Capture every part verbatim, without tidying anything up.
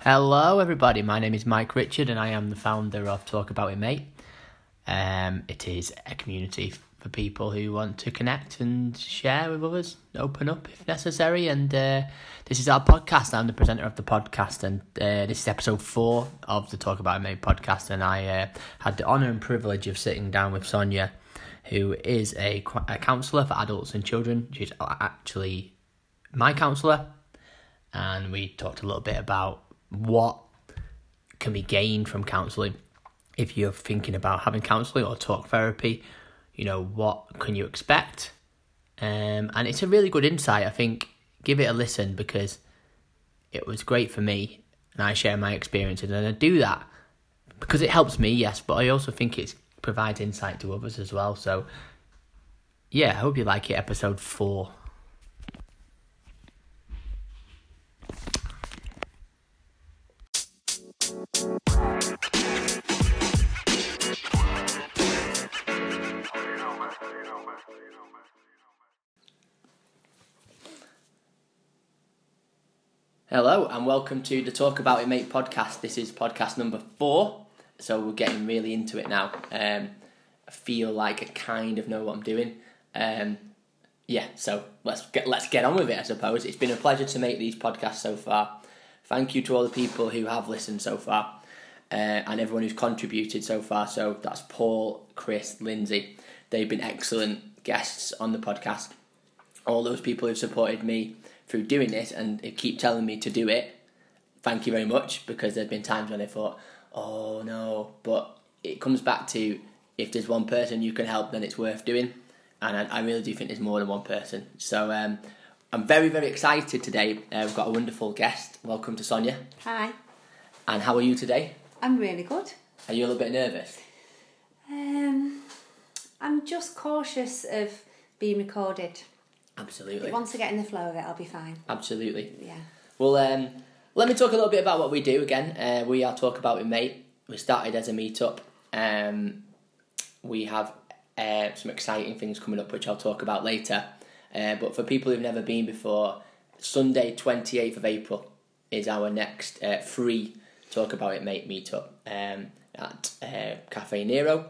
Hello everybody, my name is Mike Richard and I am the founder of Talk About It Mate. Um, it is a community for people who want to connect and share with others, open up if necessary, and uh, this is our podcast. I'm the presenter of the podcast, and uh, this is episode four of the Talk About It Mate podcast, and I uh, had the honour and privilege of sitting down with Sonia, who is a, a counsellor for adults and children. She's actually my counsellor, and we talked a little bit about what can be gained from counselling if you're thinking about having counselling or talk therapy. You know, what can you expect? Um, and it's a really good insight. I think give it a listen because it was great for me, and I share my experiences, and I do that because it helps me, yes, but I also think it provides insight to others as well. So yeah, I hope you like it. Episode four. Hello and welcome to the Talk About It Mate podcast. This is podcast number four, so we're getting really into it now. Um, I feel like I kind of know what I'm doing. Um, yeah, so let's get let's get on with it, I suppose. It's been a pleasure to make these podcasts so far. Thank you to all the people who have listened so far uh, and everyone who's contributed so far. So that's Paul, Chris, Lindsay. They've been excellent guests on the podcast. All those people who've supported me through doing this and keep telling me to do it, thank you very much, because there's been times when I thought, oh no, but it comes back to if there's one person you can help, then it's worth doing, and I, I really do think there's more than one person. So um, I'm very, very excited today. Uh, we've got a wonderful guest. Welcome to Sonia. Hi. And how are you today? I'm really good. Are you a little bit nervous? Um, I'm just cautious of being recorded. Absolutely. But once I get in the flow of it, I'll be fine. Absolutely. Yeah. Well, um, let me talk a little bit about what we do again. Uh, we are Talk About It Mate. We started as a meetup. Um, we have uh, some exciting things coming up, which I'll talk about later. Uh, but for people who've never been before, Sunday, twenty-eighth of April, is our next uh, free Talk About It Mate meetup um, at uh, Cafe Nero.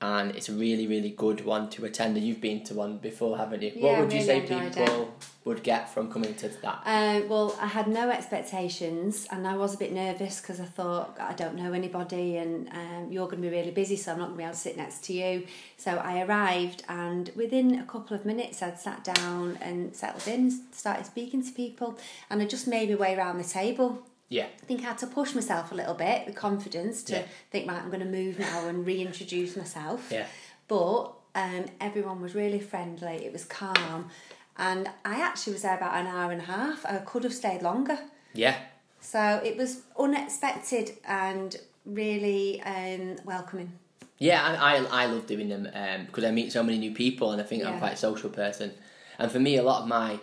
And it's a really, really good one to attend. And you've been to one before, haven't you? Yeah, what would you really say people it. would get from coming to that? Uh, well, I had no expectations, and I was a bit nervous because I thought, I don't know anybody, and um, you're going to be really busy, so I'm not going to be able to sit next to you. So I arrived, and within a couple of minutes, I'd sat down and settled in, started speaking to people, and I just made my way around the table. Yeah. I think I had to push myself a little bit, the confidence to yeah. think, right, I'm going to move now and reintroduce myself. Yeah. But um, everyone was really friendly, it was calm, and I actually was there about an hour and a half. I could have stayed longer. Yeah. So it was unexpected and really um, welcoming. Yeah, I, I, I love doing them um, because I meet so many new people, and I think yeah. I'm quite a social person. And for me, a lot of my,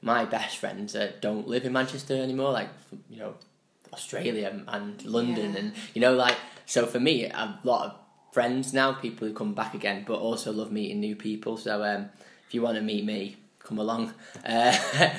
my best friends uh, don't live in Manchester anymore, like, you know, Australia and London, yeah. and you know, like, so for me, a lot of friends now, people who come back again, but also love meeting new people. So um, if you want to meet me, come along. Uh,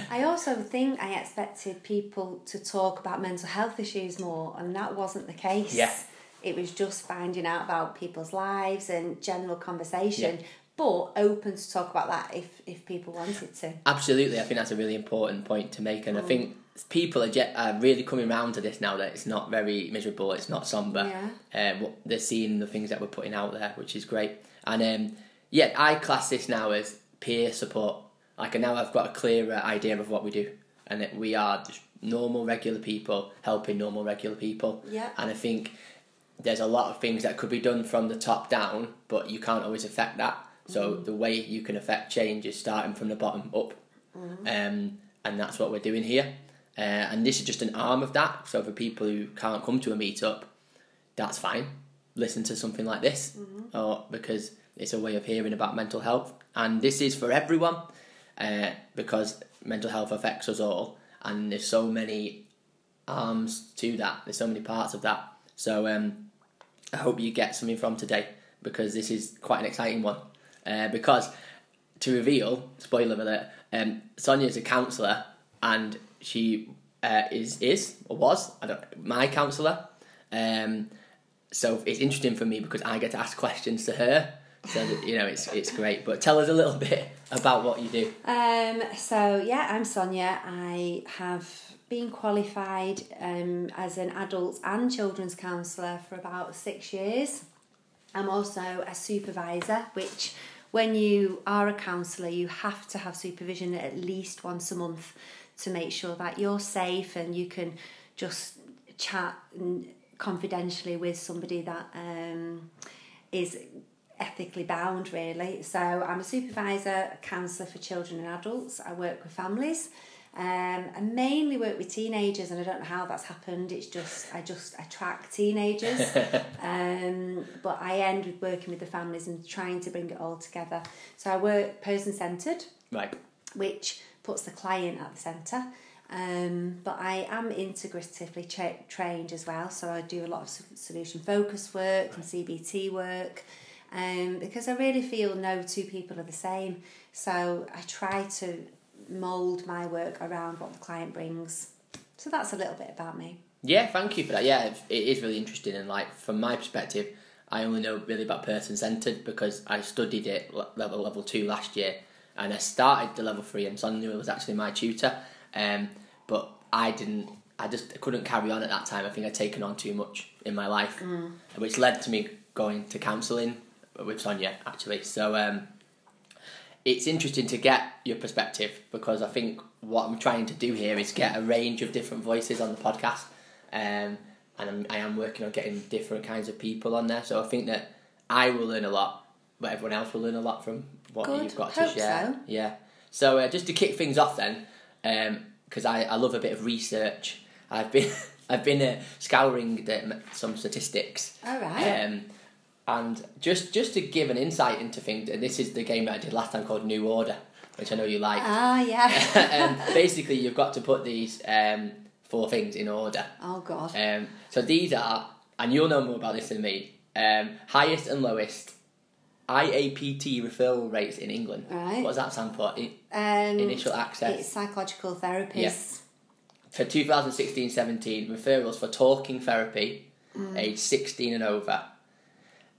I also think I expected people to talk about mental health issues more, and that wasn't the case. Yeah. It was just finding out about people's lives and general conversation, yeah. but open to talk about that if, if people wanted to. Absolutely, I think that's a really important point to make, and mm. I think people are, jet, are really coming round to this now, that it's not very miserable, it's not sombre. Yeah. Um, they're seeing the things that we're putting out there, which is great. And um, yeah, I class this now as peer support. Like, now I've got a clearer idea of what we do, and that we are just normal, regular people helping normal, regular people. Yeah. And I think there's a lot of things that could be done from the top down, but you can't always affect that. So mm. the way you can affect change is starting from the bottom up. Mm. Um, and that's what we're doing here. Uh, and this is just an arm of that. So for people who can't come to a meetup, that's fine. Listen to something like this, mm-hmm. or because it's a way of hearing about mental health. And this is for everyone, uh, because mental health affects us all, and there's so many arms to that. There's so many parts of that. So um, I hope you get something from today. because this is quite an exciting one. Uh, because to reveal, spoiler alert, um, Sonia's a counsellor, and she uh, is is or was I don't my counsellor. Um, so it's interesting for me because I get to ask questions to her. So that, you know, it's it's great. But tell us a little bit about what you do. Um, so yeah, I'm Sonia. I have been qualified um, as an adult and children's counsellor for about six years. I'm also a supervisor, which when you are a counsellor, you have to have supervision at least once a month to make sure that you're safe and you can just chat confidentially with somebody that um, is ethically bound, really. So I'm a supervisor, a counsellor for children and adults. I work with families. Um, I mainly work with teenagers, and I don't know how that's happened. It's just I just attract teenagers, um, but I end with working with the families and trying to bring it all together. So I work person-centred, right, which puts the client at the centre. Um, but I am integratively tra- trained as well, so I do a lot of solution focus work and C B T work. Um, because I really feel no two people are the same, so I try to mould my work around what the client brings. So that's a little bit about me. Yeah, thank you for that. Yeah, it is really interesting, and like from my perspective, I only know really about person-centred because I studied it level level two last year, and I started the level three, and Sonia was actually my tutor, um, but I didn't I just I couldn't carry on at that time. I think I'd taken on too much in my life, mm. which led to me going to counselling with Sonia, actually. So um it's interesting to get your perspective, because I think what I'm trying to do here is get a range of different voices on the podcast, um, and I'm, I am working on getting different kinds of people on there. So I think that I will learn a lot, but everyone else will learn a lot from what Good. you've got Hope to share. So. Yeah. So uh, just to kick things off then, because um, I, I love a bit of research. I've been I've been uh, scouring the, some statistics. All right. Um, And just, just to give an insight into things, and this is the game that I did last time called New Order, which I know you like. Ah, uh, yeah. um, basically, you've got to put these um, four things in order. Oh, God. Um, so these are, and you'll know more about this than me, um, highest and lowest I A P T referral rates in England. Right. What does that stand for? In- um, initial access. It's psychological therapies. Yeah. For twenty sixteen seventeen, referrals for talking therapy, mm. age sixteen and over,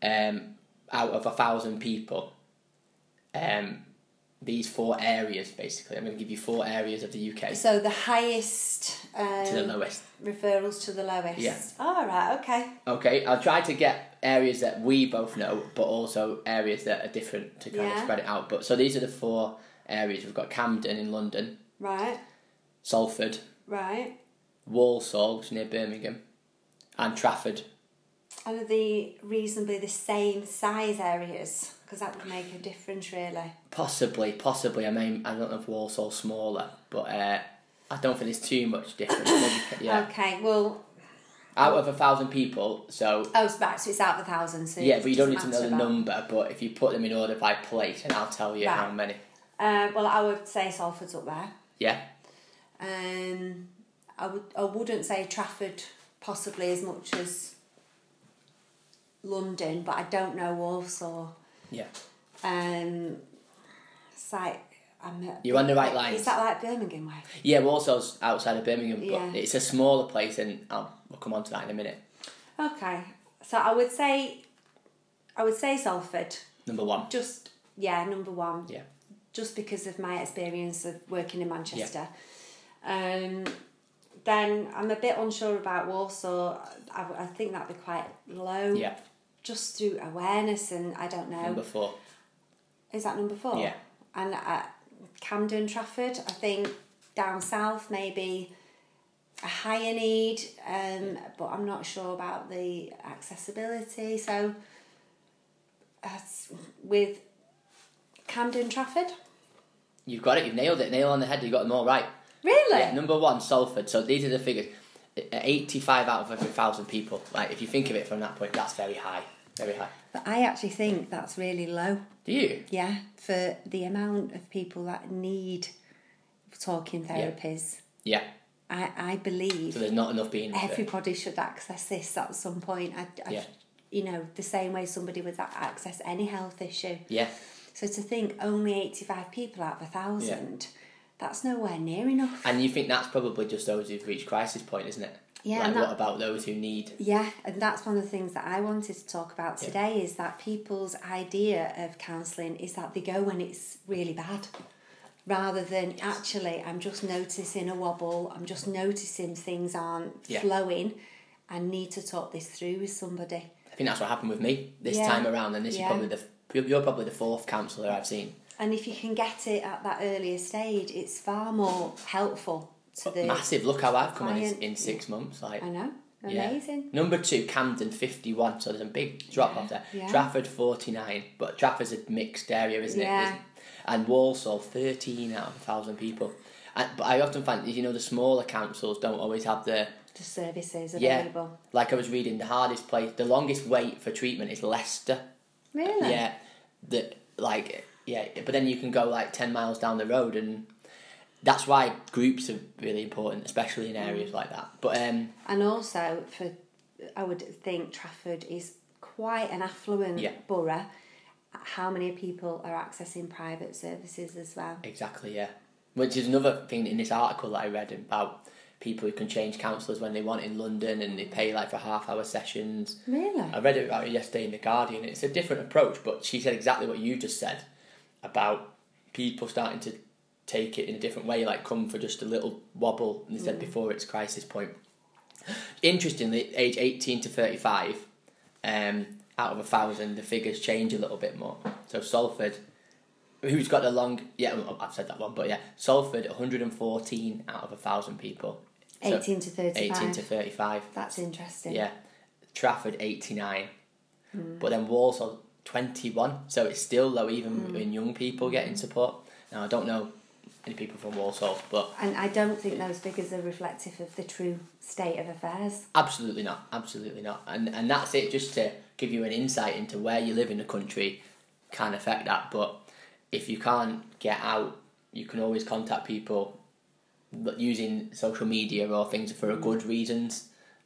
Um, out of a thousand people, um, these four areas basically. I'm going to give you four areas of the U K. So the highest um, to the lowest referrals to the lowest. Yeah. Oh, right. Okay. Okay. I'll try to get areas that we both know, but also areas that are different to kind yeah. of spread it out. But so these are the four areas. We've got Camden in London. Right. Salford. Right. Walsall, which is near Birmingham, and Trafford. And are they reasonably the same size areas? Because that would make a difference, really. Possibly, possibly. I mean, I don't know if Walsall's smaller, but uh, I don't think there's too much difference. Maybe, yeah. Okay, well... Out of a thousand people, so... Oh, right, so it's out of a thousand, so... Yeah, but you don't need to know the about. number, but if you put them in order by place, and I'll tell you right. how many. Uh, well, I would say Salford's up there. Yeah. Um, I, would, I wouldn't say Trafford possibly as much as... London, but I don't know Walsall. Yeah. Um, it's like... I'm You're on the right line. Is that like Birmingham way? Yeah, Walsall's outside of Birmingham, but yeah. it's a smaller place, and I'll we'll come on to that in a minute. Okay. So I would say... I would say Salford. Number one. Just... Yeah, number one. Yeah. Just because of my experience of working in Manchester. Yeah. Um... Then I'm a bit unsure about Walsall. I, I think that'd be quite low. Yeah. Just through awareness and I don't know. Number four. Is that number four? Yeah. And uh, Camden, Trafford, I think down south maybe a higher need, um, but I'm not sure about the accessibility. So uh, with Camden, Trafford. You've got it. You've nailed it. Nail on the head. You got them all right. Really? Yeah, number one, Salford. So these are the figures. eighty-five out of every one thousand people. Like, if you think of it from that point, that's very high. Very high. But I actually think that's really low. Do you? Yeah, for the amount of people that need talking therapies. Yeah. yeah. I, I believe... So there's not enough being... Everybody should access this at some point. I, I yeah. you know, the same way somebody would access any health issue. Yeah. So to think only eighty-five people out of a thousand, yeah. that's nowhere near enough. And you think that's probably just those who've reached crisis point, isn't it? Yeah. Like, and that, what about those who need... Yeah, and that's one of the things that I wanted to talk about yeah. today, is that people's idea of counselling is that they go when it's really bad, rather than yes. actually I'm just noticing a wobble, I'm just noticing things aren't yeah. flowing, I need to talk this through with somebody. I think that's what happened with me this yeah. time around, and this yeah. is probably the you're probably the fourth counsellor I've seen. And if you can get it at that earlier stage, it's far more helpful. To the massive, look how I've come on in, in six months. Like, I know, amazing. Yeah. Number two, Camden, fifty-one, so there's a big drop off there. Yeah. Trafford, forty-nine, but Trafford's a mixed area, isn't yeah. it? There's, and Walsall, thirteen out of a thousand people. And, but I often find, you know, the smaller councils don't always have the... The services available. Yeah, like I was reading, the hardest place, the longest wait for treatment is Leicester. Really? Yeah, the, like, yeah, but then you can go like ten miles down the road, and... That's why groups are really important, especially in areas like that. But um, and also, for I would think Trafford is quite an affluent yeah. borough. How many people are accessing private services as well? Exactly, yeah. Which is another thing in this article that I read about people who can change counsellors when they want in London, and they pay like for half-hour sessions. Really? I read about it yesterday in The Guardian. It's a different approach, but she said exactly what you just said about people starting to... take it in a different way, like come for just a little wobble, and they said mm. before it's crisis point. Interestingly, age eighteen to thirty-five, um, out of a thousand, the figures change a little bit more. So Salford, who's got the long... Yeah, I've said that one, but yeah. Salford, one hundred fourteen out of a thousand people. So eighteen to thirty-five. eighteen to thirty-five. That's interesting. Yeah. Trafford, eighty-nine. Mm. But then Walsall, twenty-one. So it's still low, even mm. in young people getting support. Now, I don't know any people from Walsall, but... And I don't think those figures are reflective of the true state of affairs. Absolutely not, absolutely not. And and that's it, just to give you an insight into where you live in the country can affect that. But if you can't get out, you can always contact people using social media or things for mm. good reasons.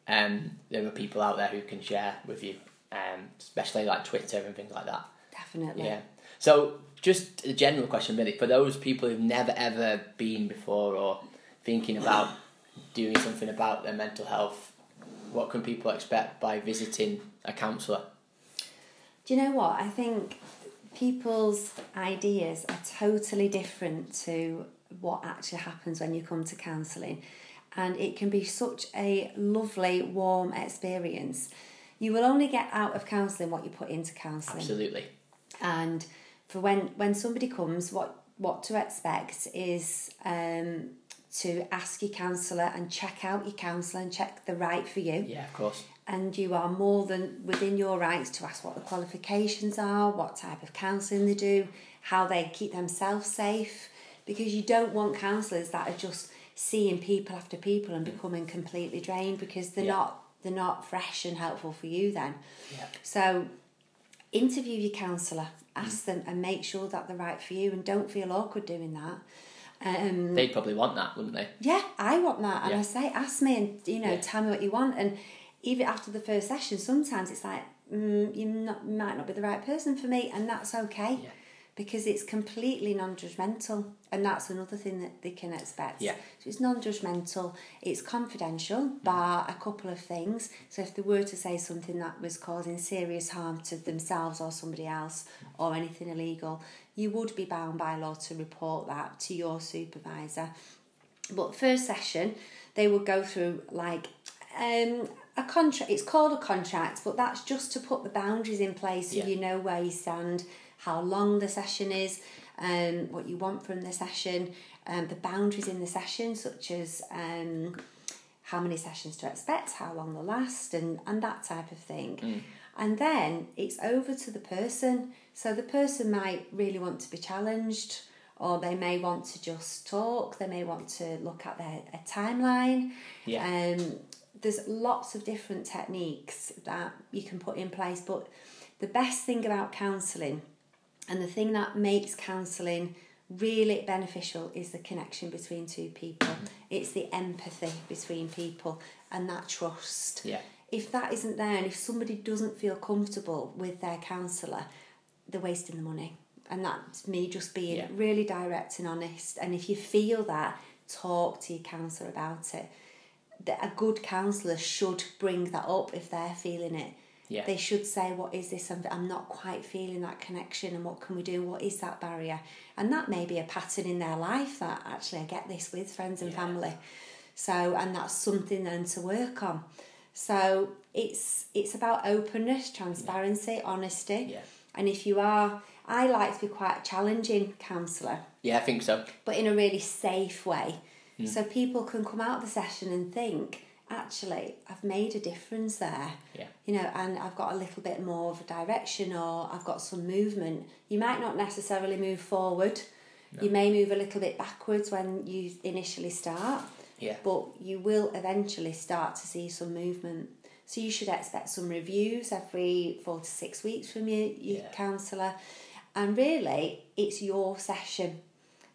Um, there are people out there who can share with you, um, especially like Twitter and things like that. Definitely. Yeah. So... Just a general question, really, for those people who've never ever been before or thinking about doing something about their mental health, what can people expect by visiting a counsellor? Do you know what? I think people's ideas are totally different to what actually happens when you come to counselling, and it can be such a lovely, warm experience. You will only get out of counselling what you put into counselling. Absolutely. And... For when, when somebody comes, what, what to expect is um, to ask your counsellor and check out your counsellor and check the right for you. Yeah, of course. And you are more than within your rights to ask what the qualifications are, what type of counselling they do, how they keep themselves safe, because you don't want counsellors that are just seeing people after people and becoming completely drained, because they're yeah. not they're not fresh and helpful for you then. Yeah. So interview your counsellor. Ask them and make sure that they're right for you, and don't feel awkward doing that. Um, They'd probably want that, wouldn't they? Yeah, I want that. And yeah. I say, ask me and, you know, yeah. tell me what you want. And even after the first session, sometimes it's like, mm, you not, might not be the right person for me, and that's okay. Yeah. Because it's completely non-judgmental, and that's another thing that they can expect. Yeah. So it's non-judgmental, it's confidential, bar a couple of things. So if they were to say something that was causing serious harm to themselves or somebody else, or anything illegal, you would be bound by law to report that to your supervisor. But first session, they would go through like... Um, A contract. It's called a contract, but that's just to put the boundaries in place so yeah. you know where you stand, how long the session is, um, what you want from the session, um, the boundaries in the session, such as um, how many sessions to expect, how long they'll last, and, and that type of thing. Mm. And then it's over to the person. So the person might really want to be challenged, or they may want to just talk. They may want to look at their a timeline. Yeah. Um, There's lots of different techniques that you can put in place, but the best thing about counselling, and the thing that makes counselling really beneficial, is the connection between two people. It's the empathy between people and that trust. Yeah. if that isn't there and if somebody doesn't feel comfortable with their counsellor, they're wasting the money. And that's me just being yeah. really direct and honest. And if you feel that, talk to your counsellor about it. A good counsellor should bring that up if they're feeling it. Yeah. They should say, what is this? I'm not quite feeling that connection, and what can we do? What is that barrier? And that may be a pattern in their life that actually I get this with friends and yeah. family. So, and that's something then to work on. So it's it's about openness, transparency, yeah. honesty. Yeah. And if you are, I like to be quite a challenging counsellor. Yeah, I think so. But in a really safe way. Mm. So people can come out of the session and think, actually, I've made a difference there. Yeah. You know, and I've got a little bit more of a direction, or I've got some movement. You might not necessarily move forward. No. You may move a little bit backwards when you initially start. Yeah. But you will eventually start to see some movement. So you should expect some reviews every four to six weeks from your, your yeah. counsellor. And really, it's your session.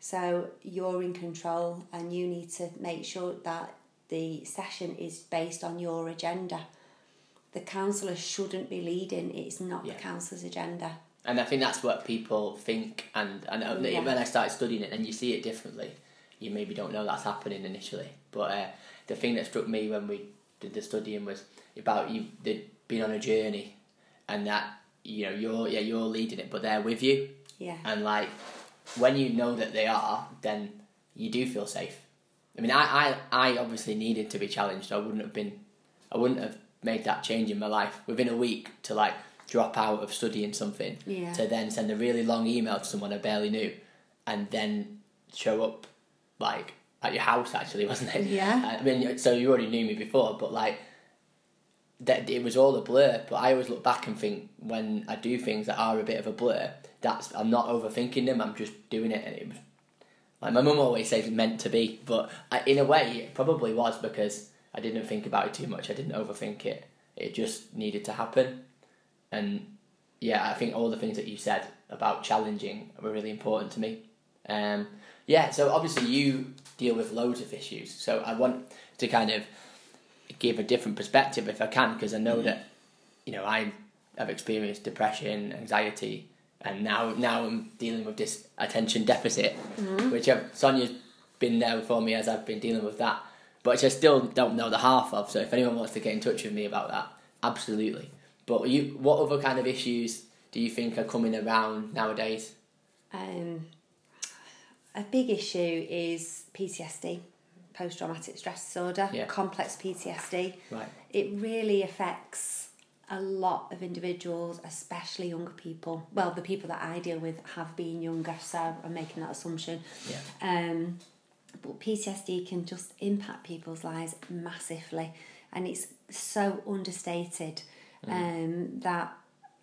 So you're in control, and you need to make sure that the session is based on your agenda. The counsellor shouldn't be leading. It's not yeah. the counsellor's agenda. And I think that's what people think. And, and yeah. when I started studying it, and you see it differently, you maybe don't know that's happening initially. But uh, the thing that struck me when we did the studying was about you being on a journey, and that, you know, you're yeah you're leading it, but they're with you. Yeah. And like, when you know that they are, then you do feel safe. I mean, I, I, I obviously needed to be challenged. I wouldn't have been, I wouldn't have made that change in my life within a week to like drop out of studying something, yeah. to then send a really long email to someone I barely knew, and then show up like at your house, actually, wasn't it? Yeah. I mean, so you already knew me before, but like, that it was all a blur. But I always look back and think, when I do things that are a bit of a blur, that's, I'm not overthinking them, I'm just doing it. And it was like, my mum always says it's meant to be, but I, in a way it probably was, because I didn't think about it too much, I didn't overthink it, it just needed to happen. And yeah, I think all the things that you said about challenging were really important to me. Um, yeah, so obviously you deal with loads of issues, so I want to kind of give a different perspective if I can, because I know mm. that, you know, I have experienced depression, anxiety, and now now I'm dealing with this attention deficit, mm. which I've, Sonia's been there for me as I've been dealing with that, but I still don't know the half of. So if anyone wants to get in touch with me about that, absolutely. But you, what other kind of issues do you think are coming around nowadays? Um, a big issue is P T S D. Post-traumatic stress disorder, yeah. complex P T S D. Right. It really affects a lot of individuals, especially younger people. Well, the people that I deal with have been younger, so I'm making that assumption. Yeah. Um, but P T S D can just impact people's lives massively, and it's so understated mm. um, that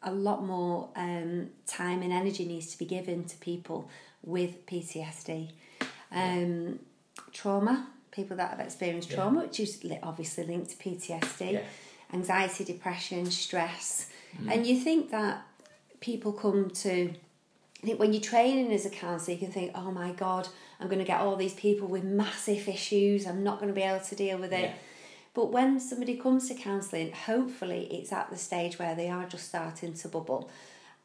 a lot more um, time and energy needs to be given to people with P T S D. Um, yeah. Trauma. People that have experienced trauma, yeah. which is obviously linked to P T S D, yeah. anxiety, depression, stress. Mm. And you think that people come to, I think when you're training as a counsellor, you can think, oh my God, I'm going to get all these people with massive issues, I'm not going to be able to deal with it. Yeah. But when somebody comes to counselling, hopefully it's at the stage where they are just starting to bubble.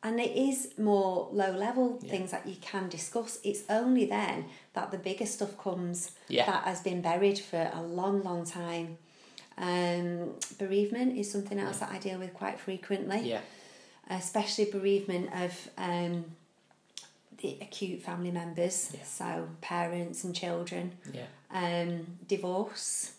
And it is more low-level yeah. things that you can discuss. It's only then that the bigger stuff comes yeah. that has been buried for a long, long time. Um, bereavement is something else yeah. that I deal with quite frequently. Yeah. Especially bereavement of um, the acute family members, yeah. so parents and children. Yeah. Um, divorce.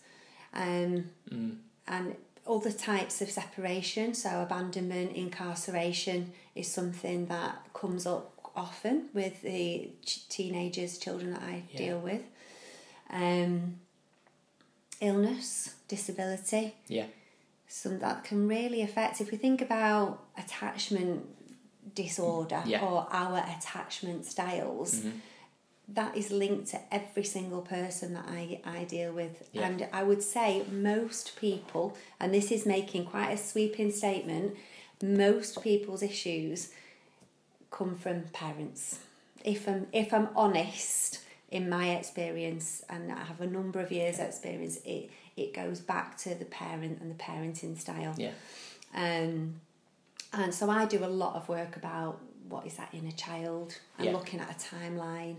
Um, mm. And other types of separation, so abandonment, incarceration is something that comes up often with the ch- teenagers, children that I yeah. deal with. Um, illness, disability, yeah, some that can really affect. If we think about attachment disorder yeah. or our attachment styles, mm-hmm. that is linked to every single person that I, I deal with. Yeah. And I would say most people, and this is making quite a sweeping statement, most people's issues come from parents. If I'm, if I'm honest, in my experience, and I have a number of years' experience, it it goes back to the parent and the parenting style. Yeah. Um, and so I do a lot of work about what is that inner child, and yeah. looking at a timeline.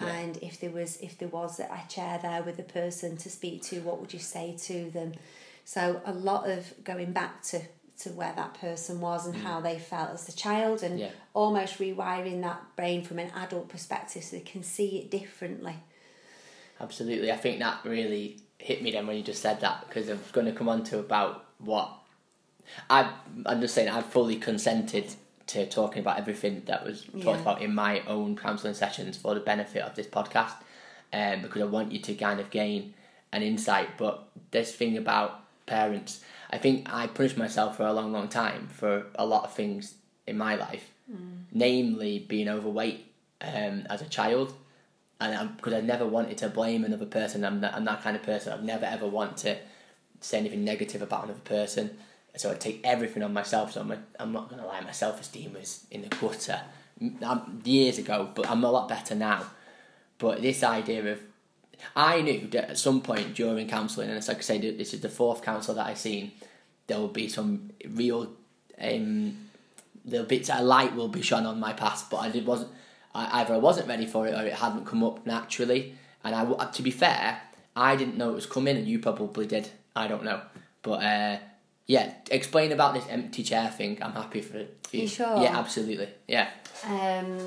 Yeah. And if there was if there was a chair there with a person to speak to, what would you say to them? So a lot of going back to, to where that person was and mm. how they felt as a child, and yeah. almost rewiring that brain from an adult perspective so they can see it differently. Absolutely. I think that really hit me then when you just said that, because I'm going to come on to about what... I've, I'm just saying I've fully consented to talking about everything that was talked yeah. about in my own counselling sessions for the benefit of this podcast, um, because I want you to kind of gain an insight. But this thing about parents, I think I punished myself for a long, long time for a lot of things in my life, mm. namely being overweight um, as a child, and because I never wanted to blame another person. I'm, not, I'm that kind of person. I've never ever wanted to say anything negative about another person. So I take everything on myself. So I'm, a, I'm not going to lie, my self-esteem was in the gutter I'm, years ago, but I'm a lot better now. But this idea of... I knew that at some point during counselling, and it's like I say, this is the fourth counsellor that I've seen, there will be some real... Um, there'll be, a light will be shone on my past, but I did, wasn't, I, either I wasn't ready for it or it hadn't come up naturally. And I, to be fair, I didn't know it was coming, and you probably did. I don't know. But... Uh, Yeah, explain about this empty chair thing. I'm happy for it. For you. You sure? Yeah, absolutely. Yeah. Um,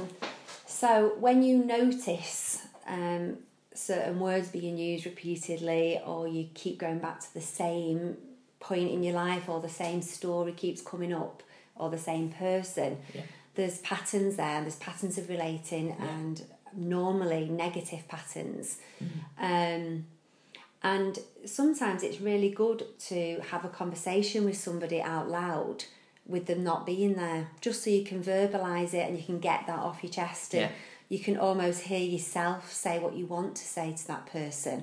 so when you notice um, certain words being used repeatedly, or you keep going back to the same point in your life, or the same story keeps coming up, or the same person, yeah. there's patterns there. There's patterns of relating, yeah. and normally negative patterns. Mm-hmm. Um. And sometimes it's really good to have a conversation with somebody out loud with them not being there, just so you can verbalise it and you can get that off your chest, and yeah. you can almost hear yourself say what you want to say to that person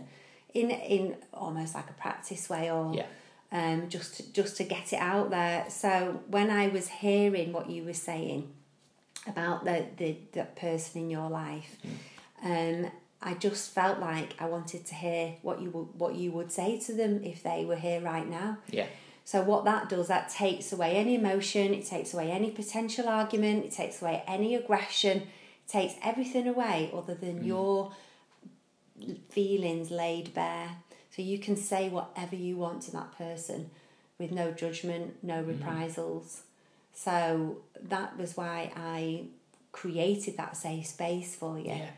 in in almost like a practice way, or yeah. um, just, to, just to get it out there. So when I was hearing what you were saying about the, the, the person in your life, mm. um. I just felt like I wanted to hear what you would, what you would say to them if they were here right now. Yeah. So what that does, that takes away any emotion, it takes away any potential argument, it takes away any aggression, it takes everything away other than mm. your feelings laid bare. So you can say whatever you want to that person with no judgment, no reprisals. Mm. So that was why I created that safe space for you. Yeah.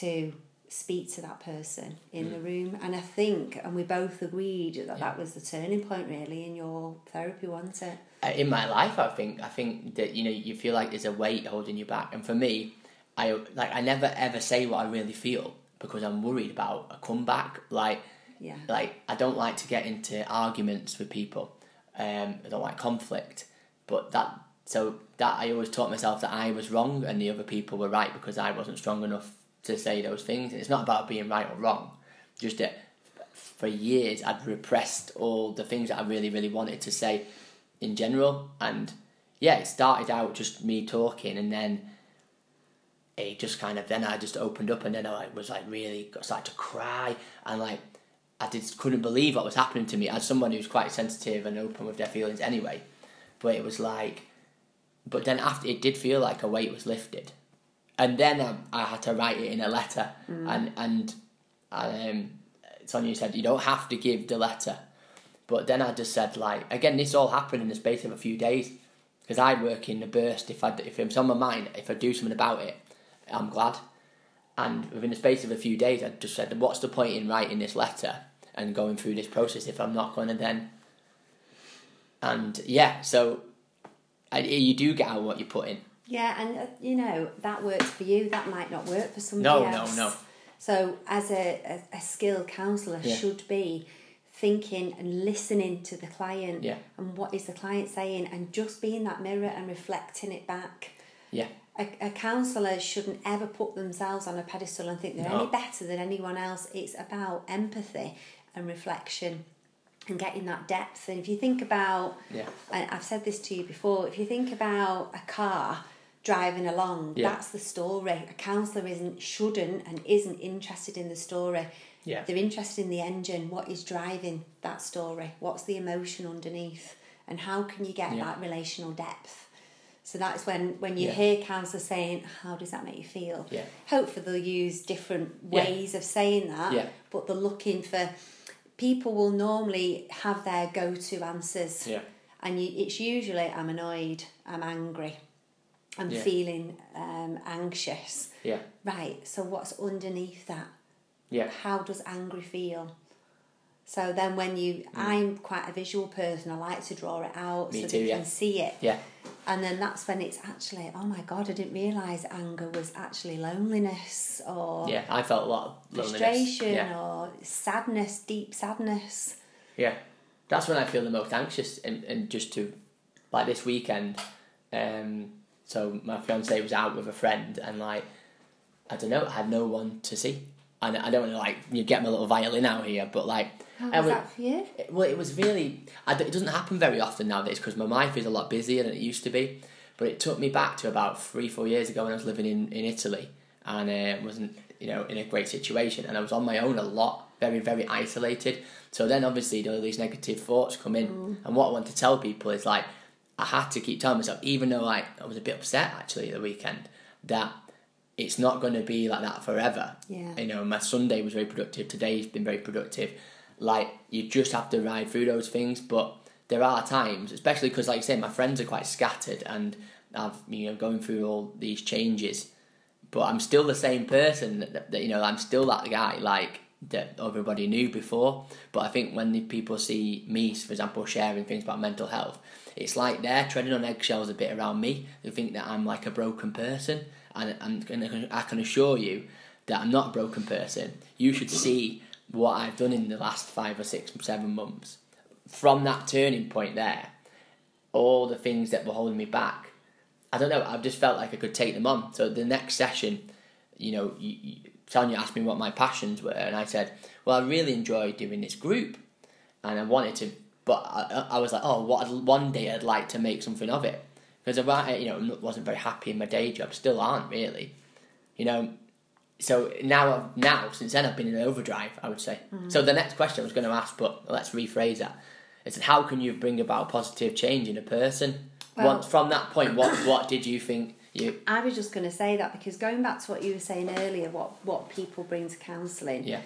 To speak to that person in mm. the room. And I think, and we both agreed that yeah. that was the turning point really in your therapy, wasn't it? In my life, I think I think that, you know, you feel like there's a weight holding you back. And for me, I like I never ever say what I really feel because I'm worried about a comeback. Like yeah. like I don't like to get into arguments with people. Um, I don't like conflict. But that so that I always taught myself that I was wrong and the other people were right because I wasn't strong enough to say those things. And it's not about being right or wrong, just that for years I'd repressed all the things that I really really wanted to say in general. And yeah, it started out just me talking, and then it just kind of then I just opened up, and then I was like really started to cry, and like I just couldn't believe what was happening to me as someone who's quite sensitive and open with their feelings anyway. But it was like, but then after it did feel like a weight was lifted. And then I, I had to write it in a letter. Mm. And, and um, Sonia said, you don't have to give the letter. But then I just said, like, again, this all happened in the space of a few days. Because I work in a burst. If I, if it's on my mind, if I do something about it, I'm glad. And within the space of a few days, I just said, what's the point in writing this letter and going through this process if I'm not going to then... And, yeah, so I, you do get out of what you put in. Yeah, and uh, you know, that works for you, that might not work for somebody no, else. No, no, no. So as a, a, a skilled counsellor yeah. should be thinking and listening to the client yeah. and what is the client saying, and just being that mirror and reflecting it back. Yeah. A, a counsellor shouldn't ever put themselves on a pedestal and think they're no. any better than anyone else. It's about empathy and reflection and getting that depth. And if you think about, yeah. and I've said this to you before, if you think about a car... driving along. Yeah. That's the story. A counsellor isn't, shouldn't and isn't interested in the story. Yeah. They're interested in the engine. What is driving that story? What's the emotion underneath? And how can you get yeah. that relational depth? So that's when, when you yeah. hear counsellors saying, how does that make you feel? Yeah. Hopefully they'll use different ways yeah. of saying that, yeah. but they're looking for... People will normally have their go-to answers. Yeah. And you, it's usually, I'm annoyed, I'm angry, I'm yeah. feeling um, anxious. Yeah. Right, so what's underneath that? Yeah. How does angry feel? So then when you... Mm. I'm quite a visual person. I like to draw it out Me so too, that you yeah. can see it. Yeah. And then that's when it's actually, oh my God, I didn't realise anger was actually loneliness or... Yeah, I felt a lot of loneliness. Frustration yeah. or sadness, deep sadness. Yeah. That's when I feel the most anxious. And, and just to... Like this weekend, um, so my fiancée was out with a friend and like, I don't know, I had no one to see. And I don't want to like, you get my little violin out here, but like... How was, was that for you? It, well, it was really... I, it doesn't happen very often nowadays because my life is a lot busier than it used to be. But it took me back to about three, four years ago when I was living in, in Italy and uh, wasn't, you know, in a great situation. And I was on my own a lot, very, very isolated. So then, obviously, all these negative thoughts come in. Mm. And what I want to tell people is, like, I had to keep telling myself, even though like, I was a bit upset, actually, at the weekend, that it's not going to be like that forever. Yeah. You know, my Sunday was very productive. Today's been very productive. Like, you just have to ride through those things, but there are times, especially because, like you say, my friends are quite scattered and I've, you know, going through all these changes, but I'm still the same person, that, that you know, I'm still that guy, like, that everybody knew before, but I think when people see me, for example, sharing things about mental health, it's like they're treading on eggshells a bit around me. They think that I'm, like, a broken person, and, and, and I can assure you that I'm not a broken person. You should see... what I've done in the last five or six, seven months. From that turning point there, all the things that were holding me back, I don't know, I've just felt like I could take them on. So the next session, you know, you, you, Sonia asked me what my passions were, and I said, well, I really enjoy doing this group, and I wanted to, but I, I was like, oh, what I'd, one day I'd like to make something of it. Because I, you know, wasn't very happy in my day job, still aren't really, you know. So now, now since then, I've been in overdrive, I would say. Mm. So the next question I was going to ask, but let's rephrase that. It's how can you bring about positive change in a person? Well, Once, from that point, what what did you think? You? I was just going to say that because going back to what you were saying earlier, what, what people bring to counselling. Yeah.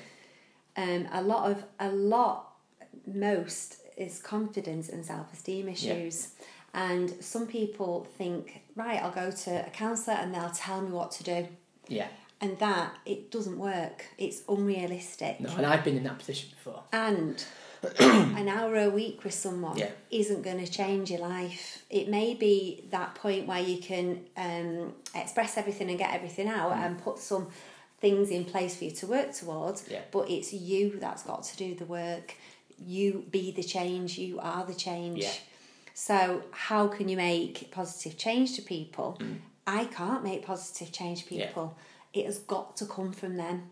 Um, a lot of a lot most is confidence and self-esteem issues. Yeah. And some people think, right, I'll go to a counsellor and they'll tell me what to do. Yeah. And that, it doesn't work. It's unrealistic. No, and I've been in that position before. And an hour a week with someone yeah. isn't going to change your life. It may be that point where you can um, express everything and get everything out mm. and put some things in place for you to work towards, yeah. but it's you that's got to do the work. You be the change. You are the change. Yeah. So how can you make positive change to people? Mm. I can't make positive change to people. Yeah. It has got to come from them.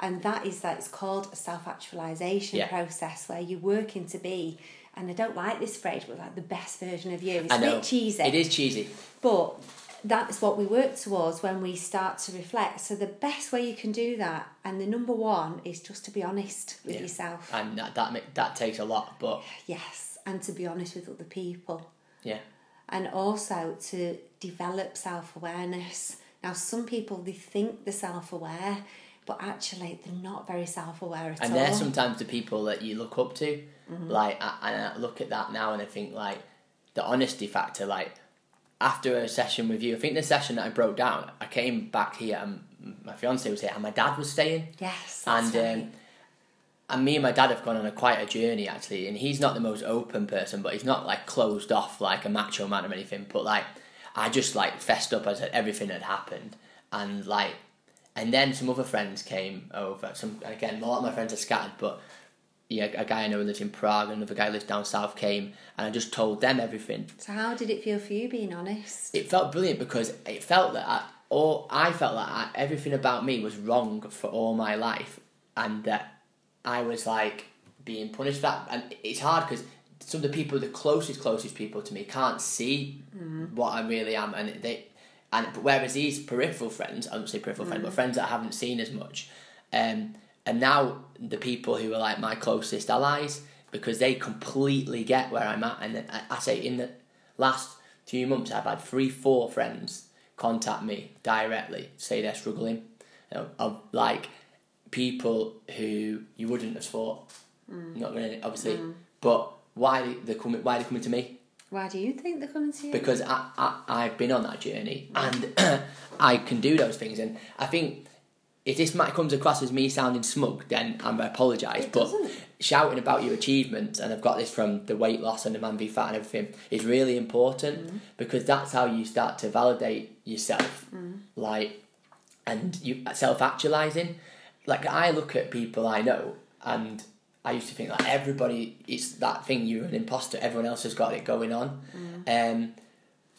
And that is that it's called a self-actualization yeah. process where you're working to be, and I don't like this phrase, but like the best version of you. It's I know. a bit cheesy. It is cheesy. But that's what we work towards when we start to reflect. So the best way you can do that, and the number one, is just to be honest with yeah. yourself. And that, that that takes a lot, but... Yes, and to be honest with other people. Yeah. And also to develop self-awareness. Now, some people, they think they're self-aware, but actually they're not very self-aware at all. And they're sometimes the people that you look up to. Mm-hmm. Like, I, I look at that now and I think, like, the honesty factor, like, after a session with you, I think the session that I broke down, I came back here and my fiancé was here and my dad was staying. Yes, that's and, right. Um, and me and my dad have gone on a quite a journey, actually, and he's not the most open person, but he's not, like, closed off like a macho man or anything, but, like... I just, like, fessed up as everything had happened. And, like, and then some other friends came over. Some, again, a lot of my friends are scattered, but yeah, a guy I know lives in Prague, another guy lives down south came, and I just told them everything. So how did it feel for you, being honest? It felt brilliant because it felt that I, all, I felt that I, everything about me was wrong for all my life, and that I was, like, being punished for that. And it's hard because... some of the people, the closest, closest people to me can't see mm. what I really am. And they, And whereas these peripheral friends, I don't say peripheral mm. friends, but friends that I haven't seen as much, um, are now the people who are like my closest allies, because they completely get where I'm at. And I, I say in the last few months, I've had three, four friends contact me directly, say they're struggling. You know, of like people who you wouldn't have thought, mm. not really, obviously, mm. but why they're coming? Why they're coming to me? Why do you think they're coming to you? Because I, I I've been on that journey mm. and I can do those things. And I think if this might comes across as me sounding smug, then I'm gonna apologise. But doesn't. Shouting about your achievements, and I've got this from the weight loss and the Man v Fat and everything, is really important mm. because that's how you start to validate yourself, mm. like and you self actualising. Like I look at people I know and. I used to think like everybody, it's that thing, you're an imposter, everyone else has got it going on. Mm. Um,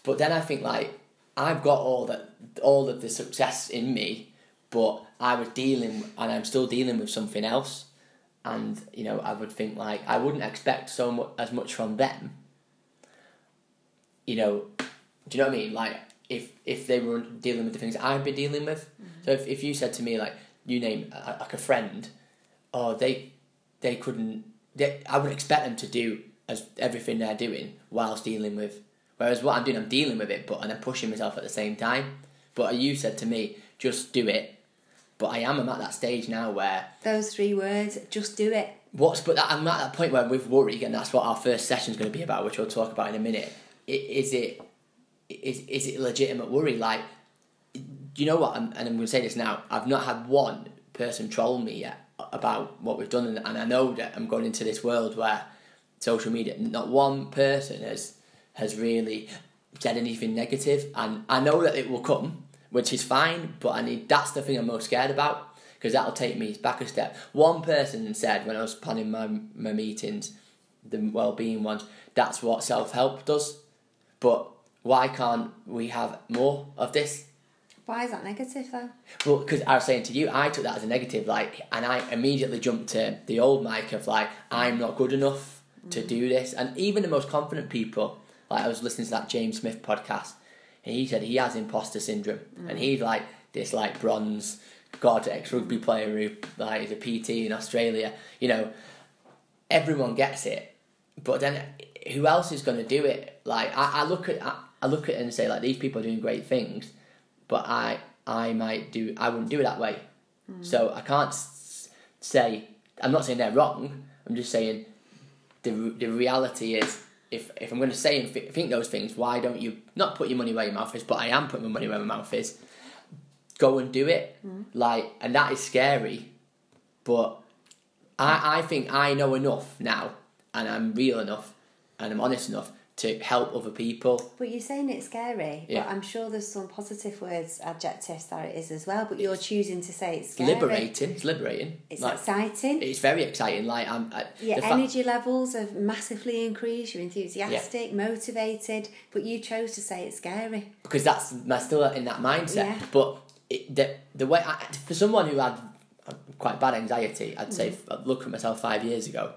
but then I think like, I've got all that, all of the success in me, but I was dealing, and I'm still dealing with something else. And, you know, I would think like, I wouldn't expect so much, as much from them. You know, do you know what I mean? Like if, if they were dealing with the things I've been dealing with. Mm-hmm. So if, if you said to me like, you name a, like a friend, or they... They couldn't. They, I would expect them to do as everything they're doing whilst dealing with. Whereas what I'm doing, I'm dealing with it, but and I'm pushing myself at the same time. But you said to me, "Just do it." But I am. I'm at that stage now where those three words, "Just do it." What's but that, I'm at that point where with worry, and that's what our first session's going to be about, which we'll talk about in a minute. Is it is is it legitimate worry? Like, you know what? I'm, and I'm going to say this now. I've not had one person troll me yet about what we've done, and, and I know that I'm going into this world where social media, not one person has has really said anything negative, and I know that it will come, which is fine, but I need that's the thing I'm most scared about, because that'll take me back a step. One person said when I was planning my, my meetings, the well-being ones, that's what self-help does, but why can't we have more of this? Why is that negative though? Well, because I was saying to you, I took that as a negative, like, and I immediately jumped to the old mic of like, I'm not good enough mm. to do this. And even the most confident people, like I was listening to that James Smith podcast, and he said he has imposter syndrome, mm. and he's like this like bronze god ex rugby player who like is a P T in Australia. You know, everyone gets it, but then who else is going to do it? Like, I, I look at I, I look at it and say like, these people are doing great things. But I, I might do, I wouldn't do it that way. Mm. So I can't s- say, I'm not saying they're wrong. I'm just saying the the reality is, if if I'm going to say and th- think those things, why don't you not put your money where your mouth is? But I am putting my money where my mouth is. Go and do it. Mm. Like, and that is scary. But I, I think I know enough now, and I'm real enough, and I'm honest enough to help other people. But you're saying it's scary, yeah. But I'm sure there's some positive words, adjectives that it is as well, but you're choosing to say it's scary. Liberating, it's liberating. It's like, exciting. It's very exciting. Like I'm, I, Your energy fa- levels have massively increased, you're enthusiastic, yeah. motivated, but you chose to say it's scary. Because that's I'm still in that mindset. Yeah. But it, the, the way, I, for someone who had quite bad anxiety, I'd mm. say, look at myself five years ago,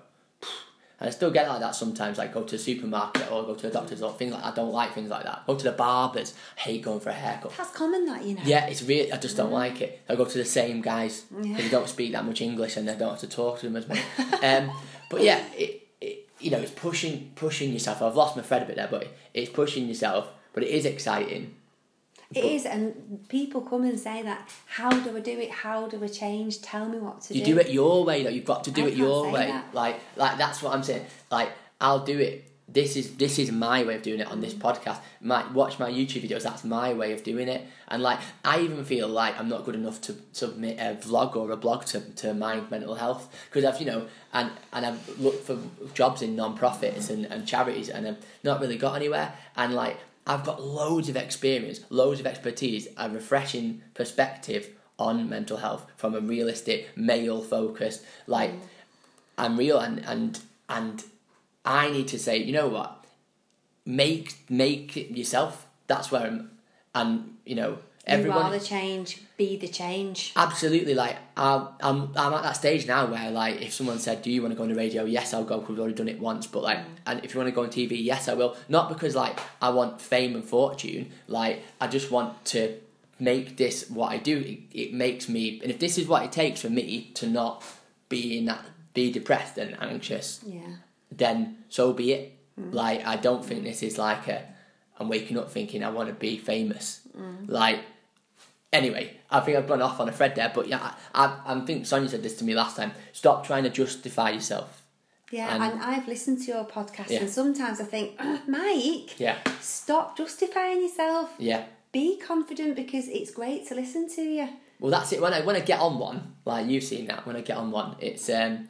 and I still get like that sometimes, like go to a supermarket or go to a doctor's or things like that. I don't like things like that. Go to the barbers. I hate going for a haircut. That's common, that, you know. Yeah, it's really, I just don't mm. like it. I go to the same guys because yeah. they don't speak that much English and I don't have to talk to them as much. um, but yeah, it, it you know, it's pushing pushing yourself. I've lost my thread a bit there, but it's pushing yourself, but it is exciting. It but, is, and people come and say that, how do I do it? How do I change? Tell me what to do. You do it your way, though. You've got to do I it your way. That. Like, like that's what I'm saying. Like, I'll do it. This is this is my way of doing it on this mm. podcast. My, watch my YouTube videos. That's my way of doing it. And like, I even feel like I'm not good enough to submit a vlog or a blog to to Mind Mental Health, because I've you know and and I've looked for jobs in non-profits mm. and, and charities, and I've not really got anywhere. And like, I've got loads of experience, loads of expertise, a refreshing perspective on mental health from a realistic, male-focused, like, mm. I'm real, and, and and I need to say, you know what, make make it yourself. That's where I'm, and, you know, Everyone, you are the change, be the change. Absolutely. Like, I'm, I'm, I'm at that stage now where, like, if someone said, do you want to go on the radio? Yes, I'll go, because we've already done it once. But, like, mm. and if you want to go on T V, yes, I will. Not because, like, I want fame and fortune. Like, I just want to make this what I do. It, it makes me... And if this is what it takes for me to not be in that, be depressed and anxious, yeah, then so be it. Mm. Like, I don't think this is like a... I'm waking up thinking I want to be famous. Mm. Like... Anyway, I think I've gone off on a thread there, but yeah, I, I, I think Sonia said this to me last time. Stop trying to justify yourself. Yeah, and, and I've listened to your podcast, yeah, and sometimes I think, oh, Mike, yeah, stop justifying yourself. Yeah. Be confident, because it's great to listen to you. Well, that's it. When I when I get on one, like you've seen that, when I get on one, it's um,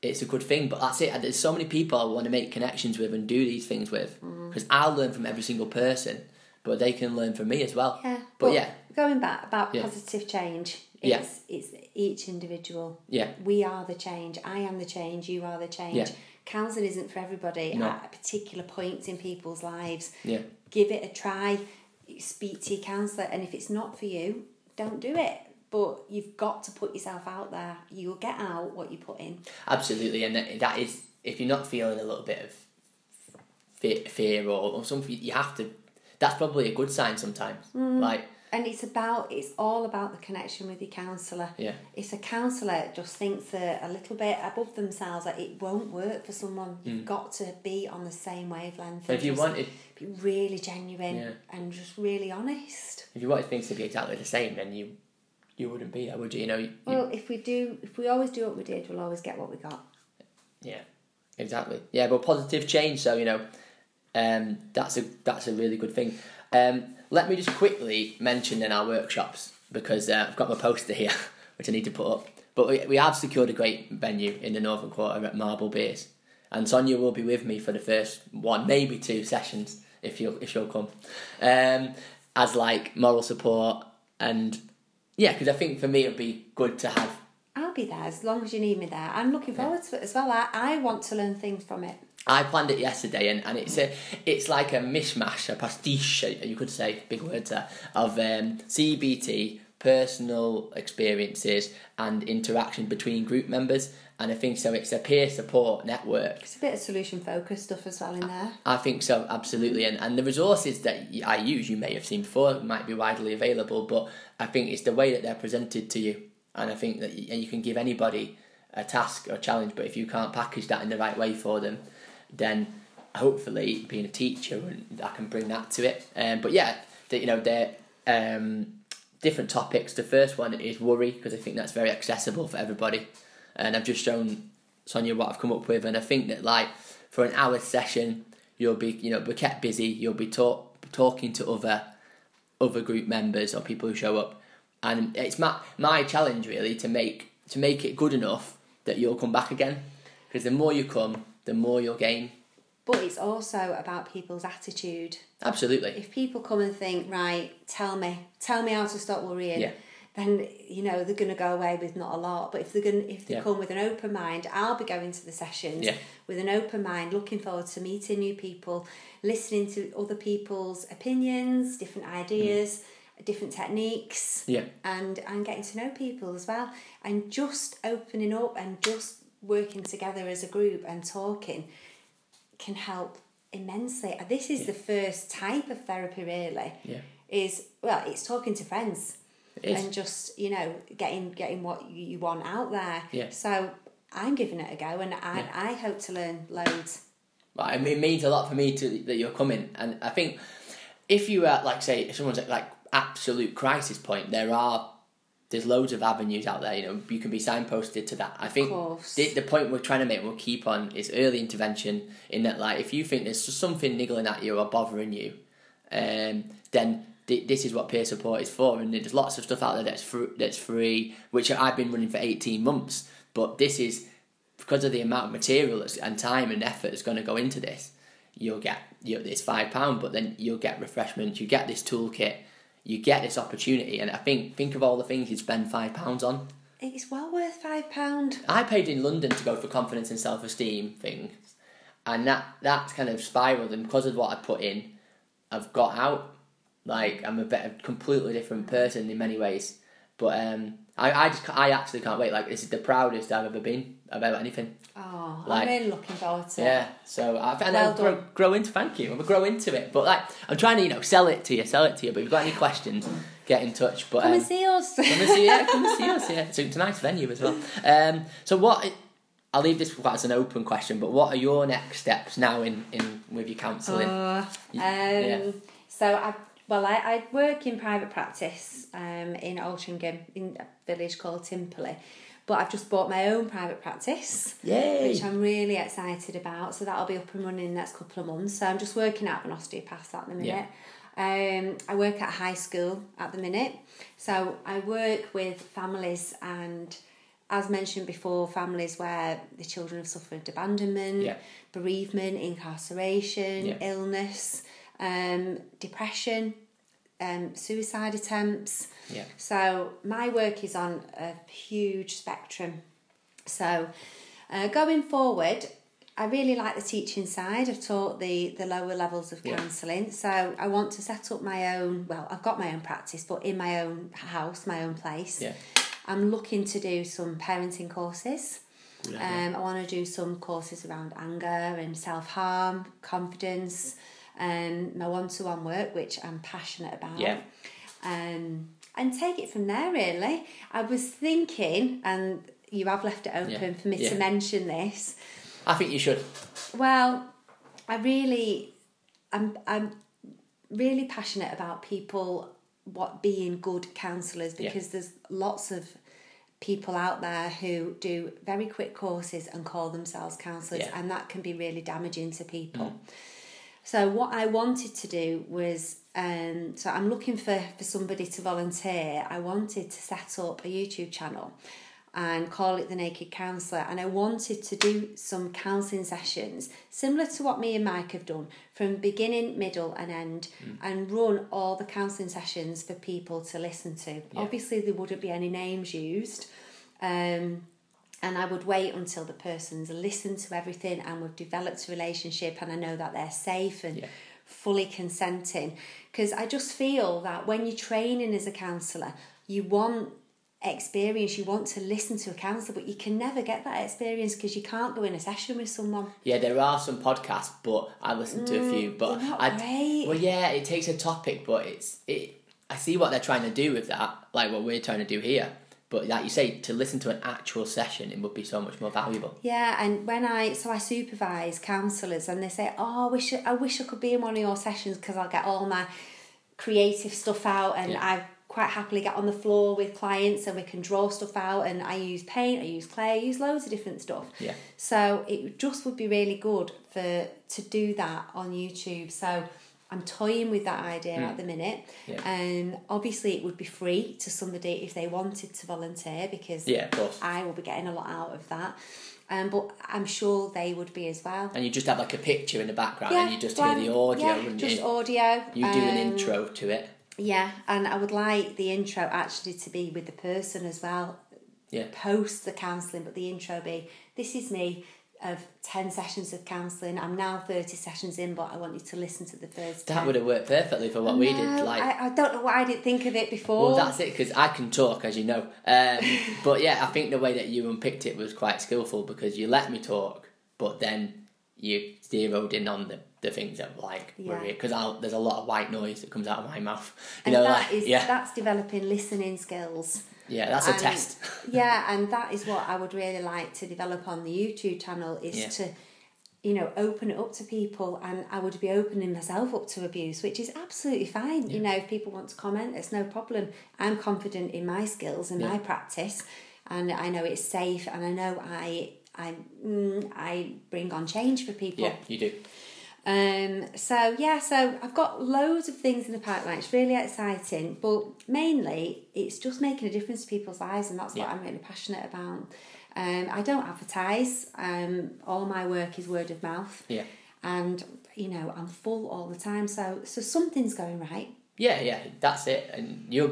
it's a good thing. But that's it. There's so many people I want to make connections with and do these things with, because mm. I'll learn from every single person, but they can learn from me as well. Yeah. But, but yeah. Going back about yeah. positive change, it's, yeah. it's each individual. Yeah. We are the change. I am the change. You are the change. Yeah. Counselling isn't for everybody no. at particular points in people's lives. Yeah. Give it a try. Speak to your counsellor. And if it's not for you, don't do it. But you've got to put yourself out there. You'll get out what you put in. Absolutely. And that, that is, if you're not feeling a little bit of fear, fear or, or something, you have to, that's probably a good sign sometimes. Mm. Like, and it's about, it's all about the connection with your counsellor. Yeah. If a counsellor just thinks they're a little bit above themselves, like, it won't work for someone. Mm. You've got to be on the same wavelength. But if you wanted... Be really genuine yeah. and just really honest. If you wanted things to be exactly the same, then you you wouldn't be there, would you? You know. You, well, if we do, if we always do what we did, we'll always get what we got. Yeah, exactly. Yeah, but positive change, so, you know, um, that's a that's a really good thing. Um, let me just quickly mention in our workshops, because uh, I've got my poster here, which I need to put up. But we, we have secured a great venue in the Northern Quarter at Marble Beers. And Sonia will be with me for the first one, maybe two sessions, if you'll, if you'll come. Um, as, like, moral support. And, yeah, because I think for me it would be good to have... I'll be there as long as you need me there. I'm looking forward yeah. to it as well. I, I want to learn things from it. I planned it yesterday, and, and it's a, it's like a mishmash, a pastiche, you could say, big words there, of um, C B T, personal experiences, and interaction between group members. And I think so, it's a peer support network. It's a bit of solution-focused stuff as well in there. I, I think so, absolutely. And, and the resources that I use, you may have seen before, might be widely available, but I think it's the way that they're presented to you. And I think that you, you can give anybody a task or challenge, but if you can't package that in the right way for them, then hopefully being a teacher, I can bring that to it. Um, but yeah, the, you know, they're um, different topics. The first one is worry, because I think that's very accessible for everybody. And I've just shown Sonia what I've come up with, and I think that, like, for an hour session, you'll be, you know, be kept busy. You'll be talk, talking to other other group members or people who show up, and it's my my challenge really to make to make it good enough that you'll come back again, because the more you come, the more you'll gain. But it's also about people's attitude. Absolutely. If people come and think, right, tell me, tell me how to stop worrying, yeah. then, you know, they're going to go away with not a lot. But if they're going, if they yeah. come with an open mind, I'll be going to the sessions yeah. with an open mind, looking forward to meeting new people, listening to other people's opinions, different ideas, mm. different techniques, yeah. and, and getting to know people as well. And just opening up and just working together as a group and talking can help immensely. This is yeah. the first type of therapy, really. Yeah. Is well, it's talking to friends and just, you know, getting getting what you want out there. Yeah. So I'm giving it a go, and I yeah. I hope to learn loads. Well, it means a lot for me to that you're coming, and I think if you are, like, say if someone's at, like, absolute crisis point, there are. There's loads of avenues out there, you know, you can be signposted to that. I think the, the point we're trying to make, we'll keep on, is early intervention, in that, like, if you think there's something niggling at you or bothering you, um, then th- this is what peer support is for, and there's lots of stuff out there that's, fr- that's free, which I've been running for eighteen months, but this is, because of the amount of material that's, and time and effort that's going to go into this, you'll get, you know, it's five pounds, but then you'll get refreshments, you get this toolkit, you get this opportunity, and I think think of all the things you'd spend five pounds on. It's well worth five pound. I paid in London to go for confidence and self esteem things, and that that's kind of spiralled, and because of what I put in, I've got out. Like, I'm a better, completely different person in many ways. But um, I, I just, I actually can't wait. Like, this is the proudest I've ever been about anything. Oh, like, I'm really looking forward to it. Yeah. So I, and well I'll grow, grow into. Thank you. I'm grow into it. But like, I'm trying to, you know, sell it to you, sell it to you. But if you've got any questions, get in touch. But come um, and see us. Come and see, yeah, come and see us. Yeah. So it's a nice venue as well. Um. So what? I'll leave this as an open question. But what are your next steps now in, in with your counselling? Uh, you, um. Yeah. So I've. Well, I, I work in private practice um, in Altrincham, in a village called Timperley. But I've just bought my own private practice, Yay. Which I'm really excited about. So that'll be up and running in the next couple of months. So I'm just working out an osteopath at the minute. Yeah. Um, I work at a high school at the minute. So I work with families and, as mentioned before, families where the children have suffered abandonment, yeah. bereavement, incarceration, yeah. illness, um, depression, um, suicide attempts. Yeah. So my work is on a huge spectrum. So uh, going forward, I really like the teaching side. I've taught the, the lower levels of yeah. counselling. So I want to set up my own, well, I've got my own practice, but in my own house, my own place. Yeah. I'm looking to do some parenting courses. Yeah. Um, I want to do some courses around anger and self-harm, confidence, Um, my one-to-one work, which I'm passionate about, yeah. um, and take it from there, really. I was thinking, and you have left it open yeah. for me yeah. to mention this. I think you should. Well, I really, I'm, I'm really passionate about people what being good counsellors, because yeah. there's lots of people out there who do very quick courses and call themselves counsellors, yeah. and that can be really damaging to people. Mm. So what I wanted to do was, um, so I'm looking for, for somebody to volunteer. I wanted to set up a YouTube channel and call it The Naked Counselor. And I wanted to do some counselling sessions, similar to what me and Mike have done, from beginning, middle and end, mm. and run all the counselling sessions for people to listen to. Yeah. Obviously, there wouldn't be any names used. Um And I would wait until the person's listened to everything and we've developed a relationship and I know that they're safe and yeah. fully consenting. Because I just feel that when you're training as a counsellor, you want experience, you want to listen to a counsellor, but you can never get that experience because you can't go in a session with someone. Yeah, there are some podcasts, but I listen mm, to a few. But they're not I'd, great. Well, yeah, it takes a topic, but it's it. I see what they're trying to do with that, like what we're trying to do here. But like you say, to listen to an actual session, it would be so much more valuable. Yeah, and when I, so I supervise counsellors and they say, oh, I wish I, I wish I could be in one of your sessions because I'll get all my creative stuff out and yeah. I quite happily get on the floor with clients and we can draw stuff out and I use paint, I use clay, I use loads of different stuff. Yeah. So it just would be really good for to do that on YouTube. So I'm toying with that idea mm. at the minute. And yeah. um, obviously it would be free to somebody if they wanted to volunteer because yeah, of course. I will be getting a lot out of that. Um, but I'm sure they would be as well. And you just have like a picture in the background yeah, and you just well, hear the audio. Yeah, wouldn't just you? audio. You do um, an intro to it. Yeah, and I would like the intro actually to be with the person as well. Yeah. Post the counselling, but the intro be, this is me. Of ten sessions of counselling. I'm now thirty sessions in, but I want you to listen to the first That ten. Would have worked perfectly for what no, we did. Like I, I don't know why I didn't think of it before. Well, that's it, because I can talk, as you know. Um, but yeah, I think the way that you unpicked it was quite skillful, because you let me talk, but then you zeroed in on the, the things that, like, yeah. were because there's a lot of white noise that comes out of my mouth. You and know, that like, is, yeah. that's developing listening skills. Yeah, that's a and, test. yeah, and that is what I would really like to develop on the YouTube channel is yeah. to, you know, open it up to people, and I would be opening myself up to abuse, which is absolutely fine. Yeah. You know, if people want to comment, it's no problem. I'm confident in my skills and yeah. my practice, and I know it's safe, and I know I I mm, I bring on change for people. Yeah, you do. Um. So yeah. So I've got loads of things in the pipeline. It's really exciting, but mainly it's just making a difference to people's lives, and that's yeah. what I'm really passionate about. Um. I don't advertise. Um. All my work is word of mouth. Yeah. And you know I'm full all the time. So so something's going right. yeah, yeah, that's it. And you're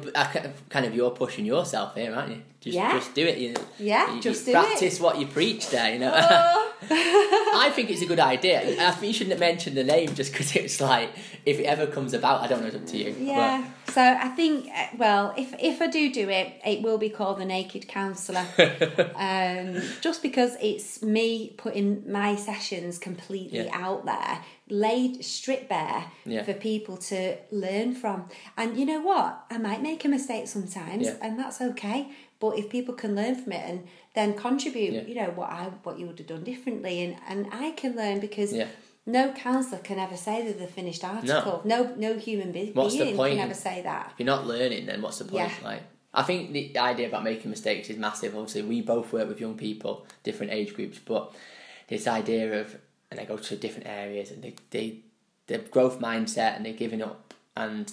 kind of you're pushing yourself here, aren't you? Just, yeah. just do it. You, yeah, you, just you do practice it. Practice what you preach there, you know. Oh. I think it's a good idea. I think you shouldn't mention the name just because it's like, if it ever comes about, I don't know, it's up to you. Yeah, but. So I think, well, if if I do do it, it will be called The Naked Counselor. um, just because it's me putting my sessions completely yeah. out there, laid strip bare yeah. for people to learn from. And you know what? I might make a mistake sometimes yeah. and that's okay. But if people can learn from it and then contribute, yeah. you know, what I what you would have done differently, and, and I can learn because yeah. no counsellor can ever say that they're finished article. No, no, no human being can ever say that. If you're not learning, then what's the point? Yeah. Like, I think the idea about making mistakes is massive. Obviously, we both work with young people, different age groups, but this idea of, and they go to different areas and they they the growth mindset and they're giving up, and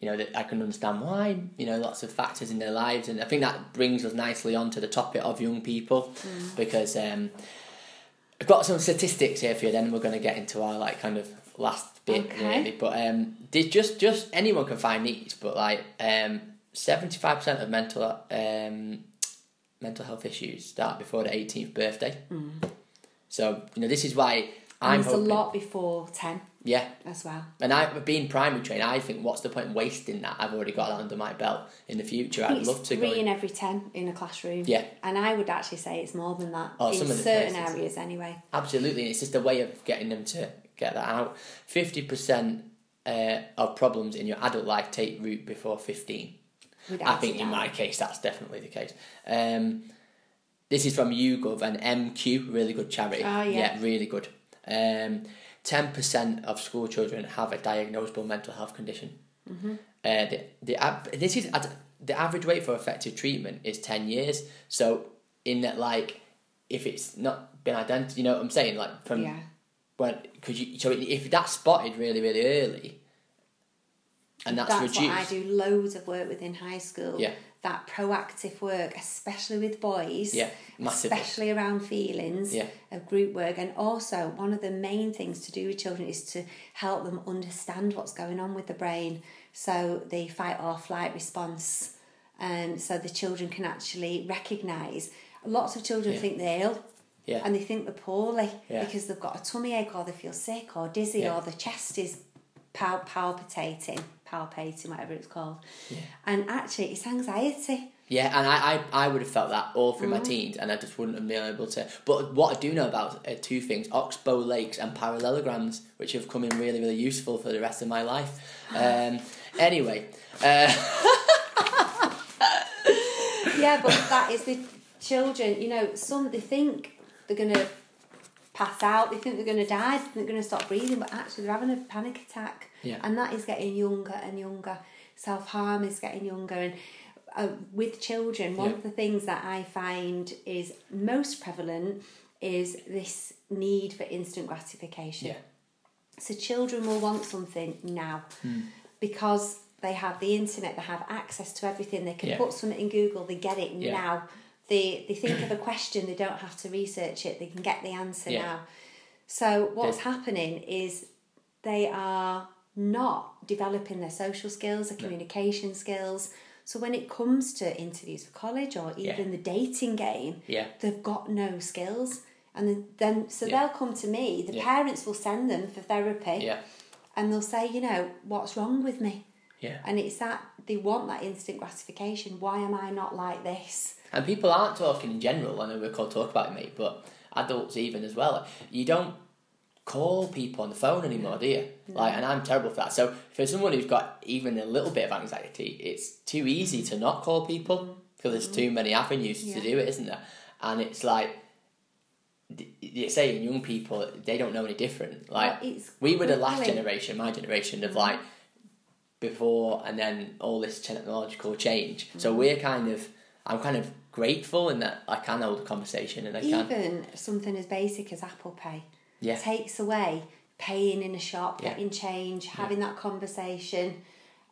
you know, that I can understand why, you know, lots of factors in their lives. And I think that brings us nicely on to the topic of young people mm. because um, I've got some statistics here for you, then we're going to get into our like kind of last bit. Okay. Really. But um, just, just anyone can find these, but like um, seventy-five percent of mental um, mental health issues start before the eighteenth birthday. Mm. So, you know, this is why I'm hoping... It's a lot before ten. Yeah. As well. And I, being primary trained, I think, what's the point in wasting that? I've already got that under my belt in the future. I'd love to go... three in every ten in a classroom. Yeah. And I would actually say it's more than that oh, in some of the certain places. Areas anyway. Absolutely. It's just a way of getting them to get that out. fifty percent uh, of problems in your adult life take root before fifteen. I think in my case, that's definitely the case. Um, this is from YouGov and M Q, really good charity. Oh, yeah. Yeah, really good. Um... ten percent of school children have a diagnosable mental health condition. Mm-hmm. Uh, the the this is the average wait for effective treatment is ten years. So in that, like, if it's not been identified, you know what I'm saying? Like from yeah. when because you so if that's spotted really really early, and that's, that's reduced. What I do loads of work within high school. Yeah. That proactive work, especially with boys, yeah, massively. Especially around feelings yeah. of group work. And also, one of the main things to do with children is to help them understand what's going on with the brain. So the fight or flight response, um, so the children can actually recognise. Lots of children yeah. think they're ill yeah. and they think they're poorly yeah. because they've got a tummy ache or they feel sick or dizzy yeah. or the chest is pal- palpitating. palpating, whatever it's called. Yeah. And actually, it's anxiety. Yeah, and I, I, I would have felt that all through mm. my teens, and I just wouldn't have been able to. But what I do know about are two things, oxbow lakes and parallelograms, which have come in really, really useful for the rest of my life. Um, anyway. Uh... yeah, but that is the children, you know, some, they think they're going to pass out, they think they're going to die, they think they're going to stop breathing, but actually they're having a panic attack. Yeah. And that is getting younger and younger. Self-harm is getting younger. And uh, with children, one yeah. of the things that I find is most prevalent is this need for instant gratification. Yeah. So children will want something now mm. because they have the internet, they have access to everything. They can yeah. put something in Google, they get it yeah. now. They, they think of a question, they don't have to research it, they can get the answer yeah. now. So what's yeah. happening is they are... not developing their social skills, their communication no. skills. So when it comes to interviews for college or even yeah. the dating game, yeah. they've got no skills. And then, so yeah. they'll come to me, the yeah. parents will send them for therapy yeah. and they'll say, you know, what's wrong with me? Yeah. And it's that, they want that instant gratification. Why am I not like this? And people aren't talking in general. I know we're called Talk About It Mate, but adults even as well. You don't call people on the phone anymore, do you? No. Like, and I'm terrible for that. So for someone who's got even a little bit of anxiety, it's too easy to not call people because there's too many avenues yeah. to do it, isn't there? And it's like, you're saying young people, they don't know any different. Like, well, we were the last generation, my generation, of like, before and then all this technological change. Mm-hmm. So we're kind of, I'm kind of grateful in that I can hold a conversation and I even can... Even something as basic as Apple Pay. Yeah. Takes away paying in a shop, yeah. getting change, having yeah. that conversation,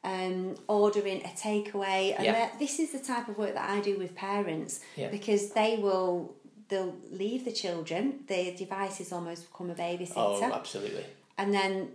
um, ordering a takeaway. And yeah. this is the type of work that I do with parents yeah. because they will they'll leave the children. Their devices almost become a babysitter. Oh, absolutely. And then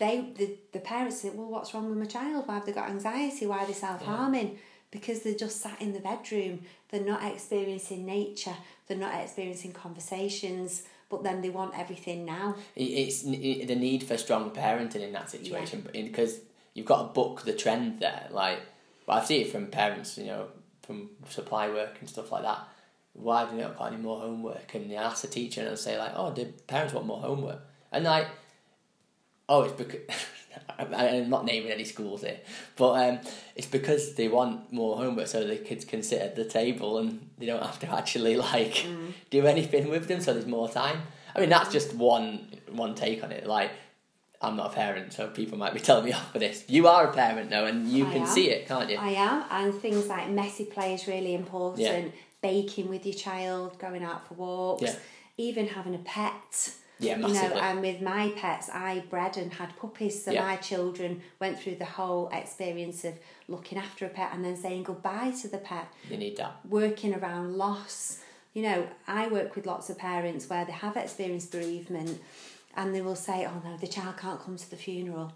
they the, the parents think, well, what's wrong with my child? Why have they got anxiety? Why are they self-harming? Yeah. Because they're just sat in the bedroom. They're not experiencing nature. They're not experiencing conversations. But then they want everything now. It's the need for strong parenting in that situation, yeah. because you've got to buck the trend there. Like, well, I've seen it from parents, you know, from supply work and stuff like that. Why have they not got any more homework? And they ask the teacher and they'll say, like, oh, the parents want more homework. And, like, oh, it's because... I'm not naming any schools here. But um, it's because they want more homework so the kids can sit at the table and they don't have to actually, like, mm. do anything with them, so there's more time. I mean, that's just one one take on it. Like, I'm not a parent, so people might be telling me off for this. You are a parent, though, and you I can am. see it, can't you? I am, and things like messy play is really important. Yeah. Baking with your child, going out for walks, yeah. even having a pet. Yeah, massively. You know, and with my pets, I bred and had puppies, so yeah. my children went through the whole experience of looking after a pet and then saying goodbye to the pet. You need that. Working around loss. You know, I work with lots of parents where they have experienced bereavement and they will say, oh no, the child can't come to the funeral.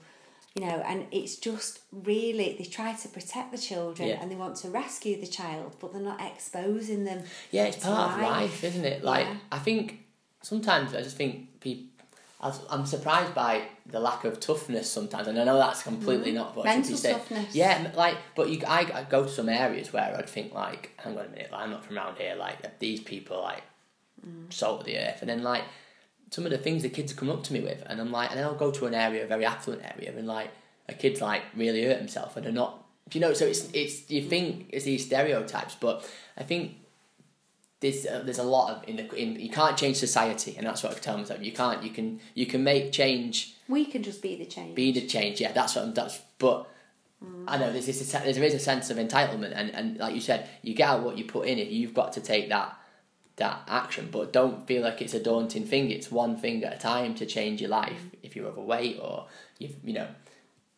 You know, and it's just really, they try to protect the children yeah. and they want to rescue the child, but they're not exposing them. Yeah, it's part life. of life, isn't it? Like, yeah. I think... Sometimes I just think people... I'm surprised by the lack of toughness sometimes, and I know that's completely mm. not what Mental you say. toughness. Yeah, like, but you, I, I go to some areas where I'd think, like, hang on a minute, like, I'm not from around here, like, these people, like, mm. salt of the earth, and then, like, some of the things the kids have come up to me with, and I'm like, and then I'll go to an area, a very affluent area, and, like, a kid's, like, really hurt himself, and they're not... You know, so it's, it's you think it's these stereotypes, but I think... There's, uh, there's a lot of in the in you can't change society, and that's what I've told myself. You can't. You can. You can make change. We can just be the change. Be the change. Yeah, that's what I'm. That's but mm. I know there's this. There is a sense of entitlement, and, and like you said, you get out what you put in. If you've got to take that that action, but don't feel like it's a daunting thing. It's one thing at a time to change your life. Mm. If you're overweight or you you know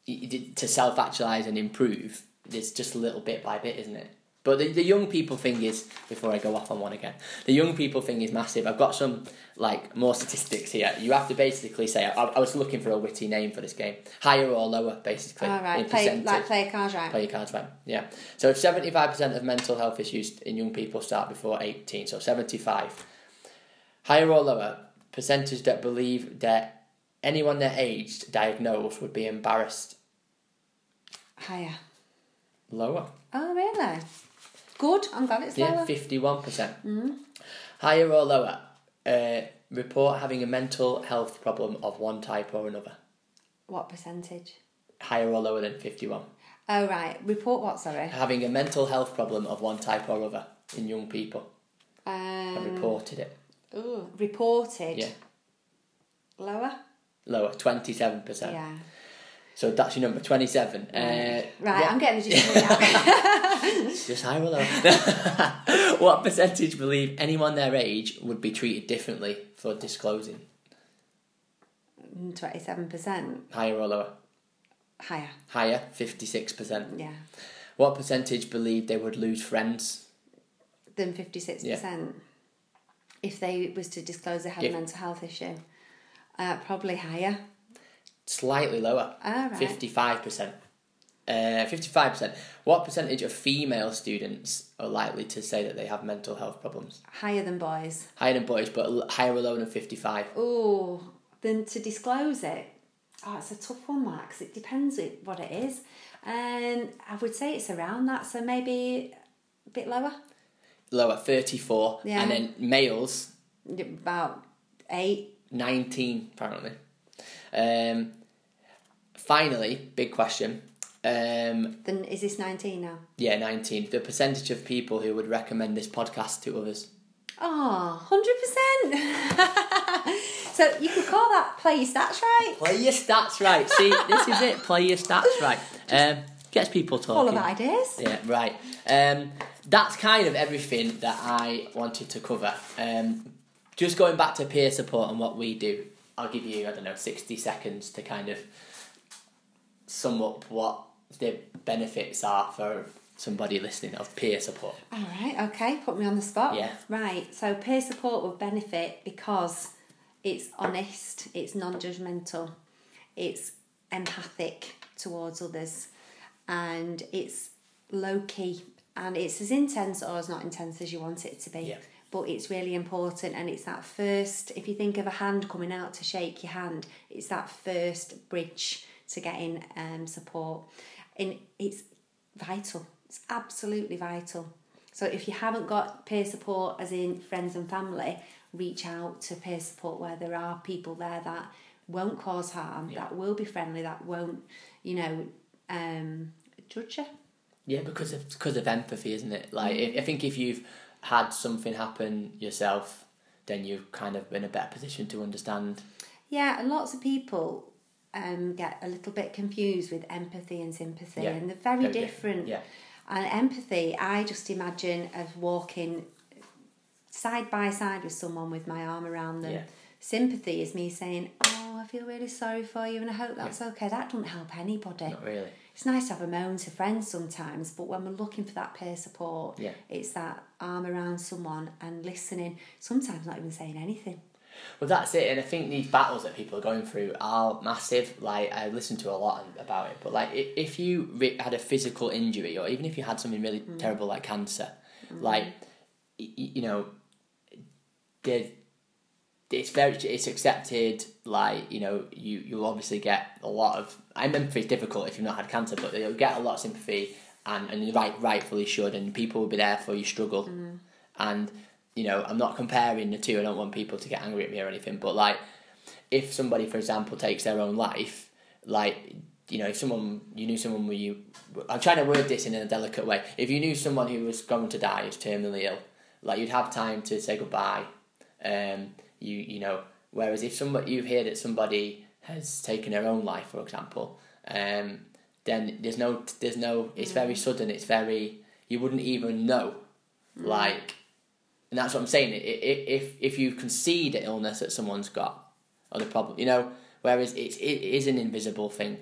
to self actualize and improve, it's just a little bit by bit, isn't it? But the, the young people thing is, before I go off on one again, the young people thing is massive. I've got some, like, more statistics here. You have to basically say, I, I was looking for a witty name for this game, higher or lower, basically. All right, play, like play your cards right. Play your cards right, yeah. So if seventy-five percent of mental health issues in young people start before eighteen, so seventy-five. Higher or lower, percentage that believe that anyone their age diagnosed would be embarrassed. Higher. Lower. Oh, really? Good, I'm glad it's yeah, lower. Yeah, fifty-one percent. Mm. Higher or lower, uh, report having a mental health problem of one type or another. What percentage? Higher or lower than fifty-one. Oh, right. Report what, sorry? Having a mental health problem of one type or other in young people. Um, I reported it. Ooh, reported? Yeah. Lower? Lower, twenty-seven percent. Yeah. So that's your number, twenty-seven. Mm. Uh, right, what... I'm getting the gist now. Just high or low. What percentage believe anyone their age would be treated differently for disclosing? twenty-seven percent. Higher or lower? Higher. Higher, fifty-six percent. Yeah. What percentage believe they would lose friends? Than fifty-six percent. Yeah. If they was to disclose they had yeah. a mental health issue. Uh, probably higher. Slightly lower, fifty-five percent. Fifty-five percent. What percentage of female students are likely to say that they have mental health problems? Higher than boys. Higher than boys, but higher or lower than fifty-five. Oh, then to disclose it. Oh, it's a tough one, Mark. Because it depends what it is, and um, I would say it's around that. So maybe a bit lower. Lower, thirty-four, yeah. And then males. About eight. Nineteen, apparently. Um, finally, big question. Um, then is this nineteen now? Yeah, nineteen. The percentage of people who would recommend this podcast to others. Oh, one hundred percent. So you could call that Play Your Stats Right. Play Your Stats Right. See, this is it. Play Your Stats Right. Um, gets people talking. All about ideas. Yeah, right. Um, that's kind of everything that I wanted to cover. Um, just going back to peer support and what we do. I'll give you, I don't know, sixty seconds to kind of sum up what the benefits are for somebody listening of peer support. All right, okay, put me on the spot. Yeah. Right, so peer support will benefit because it's honest, it's non-judgmental, it's empathic towards others, and it's low-key, and it's as intense or as not intense as you want it to be. Yeah. But it's really important, and it's that first, if you think of a hand coming out to shake your hand, it's that first bridge to getting um, support. And it's vital. It's absolutely vital. So if you haven't got peer support, as in friends and family, reach out to peer support where there are people there that won't cause harm, yeah. that will be friendly, that won't, you know, um, judge you. Yeah, because of, because of empathy, isn't it? Like, mm-hmm. I think if you've had something happen yourself, then you've kind of been in a better position to understand. Yeah, and lots of people um, get a little bit confused with empathy and sympathy, yeah, and they're very, very different. different. Yeah. And empathy, I just imagine of walking side by side with someone with my arm around them. Yeah. Sympathy is me saying, oh, I feel really sorry for you and I hope that's yeah. okay. That doesn't help anybody. Not really. It's nice to have a moan to friends sometimes, but when we're looking for that peer support, yeah. it's that arm around someone and listening, sometimes not even saying anything. Well, that's it, and I think these battles that people are going through are massive. Like, I listened to a lot about it, but like, if you had a physical injury, or even if you had something really mm. terrible like cancer, mm. like, you know, there's It's very, it's accepted, like, you know, you, you'll obviously get a lot of, I mean, it's difficult if you've not had cancer, but you'll get a lot of sympathy, and, and you right, rightfully should, and people will be there for your struggle. Mm. And, you know, I'm not comparing the two, I don't want people to get angry at me or anything, but, like, if somebody, for example, takes their own life, like, you know, if someone, you knew someone where you, I'm trying to word this in a delicate way, if you knew someone who was going to die, who's terminally ill, like, you'd have time to say goodbye, um... You you know, whereas if somebody, you hear that somebody has taken their own life, for example, um, then there's no there's no it's mm. very sudden. It's very, you wouldn't even know, mm. like, and that's what I'm saying. It, it, if if you can see the illness that someone's got or the problem, you know, whereas it's it is an invisible thing.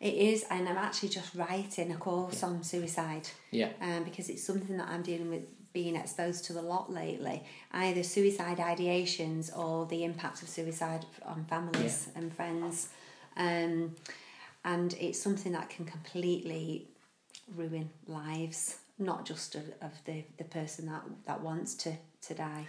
It is, and I'm actually just writing a course yeah. on suicide. Yeah. Um, because it's something that I'm dealing with, being exposed to a lot lately, either suicide ideations or the impact of suicide on families yeah. and friends, um, and it's something that can completely ruin lives, not just of, of the, the person that, that wants to, to die.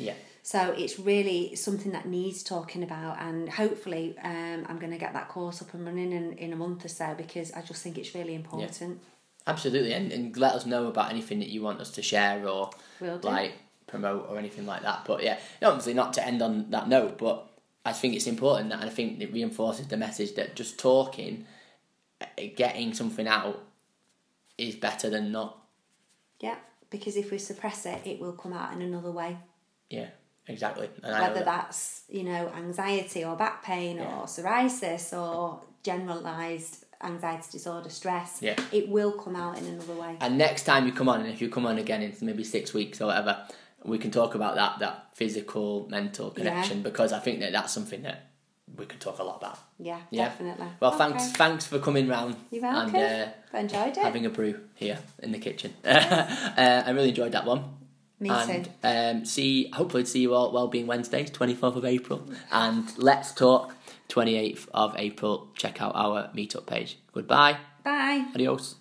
Yeah. So it's really something that needs talking about, and hopefully um, I'm going to get that course up and running in, in a month or so, because I just think it's really important. Yeah. Absolutely, and, and let us know about anything that you want us to share or like promote or anything like that. But yeah, obviously not to end on that note, but I think it's important, and I think it reinforces the message that just talking, getting something out, is better than not. Yeah, because if we suppress it, it will come out in another way. Yeah, exactly. And Whether I know that. that's, you know, anxiety or back pain yeah. or psoriasis or generalised anxiety disorder, stress, yeah. it will come out in another way. And next time you come on, and if you come on again in maybe six weeks or whatever, we can talk about that that physical, mental connection, yeah. because I think that that's something that we could talk a lot about. Yeah, yeah? definitely. Well, okay. thanks thanks for coming round. You're welcome. And, uh, I enjoyed it. Having a brew here in the kitchen. Yes. uh, I really enjoyed that one. Me and, too. Um, see, hopefully see you all at Wellbeing Wednesdays, twenty-fourth of April. And let's talk twenty-eighth of April, check out our meetup page. Goodbye. Bye. Adios.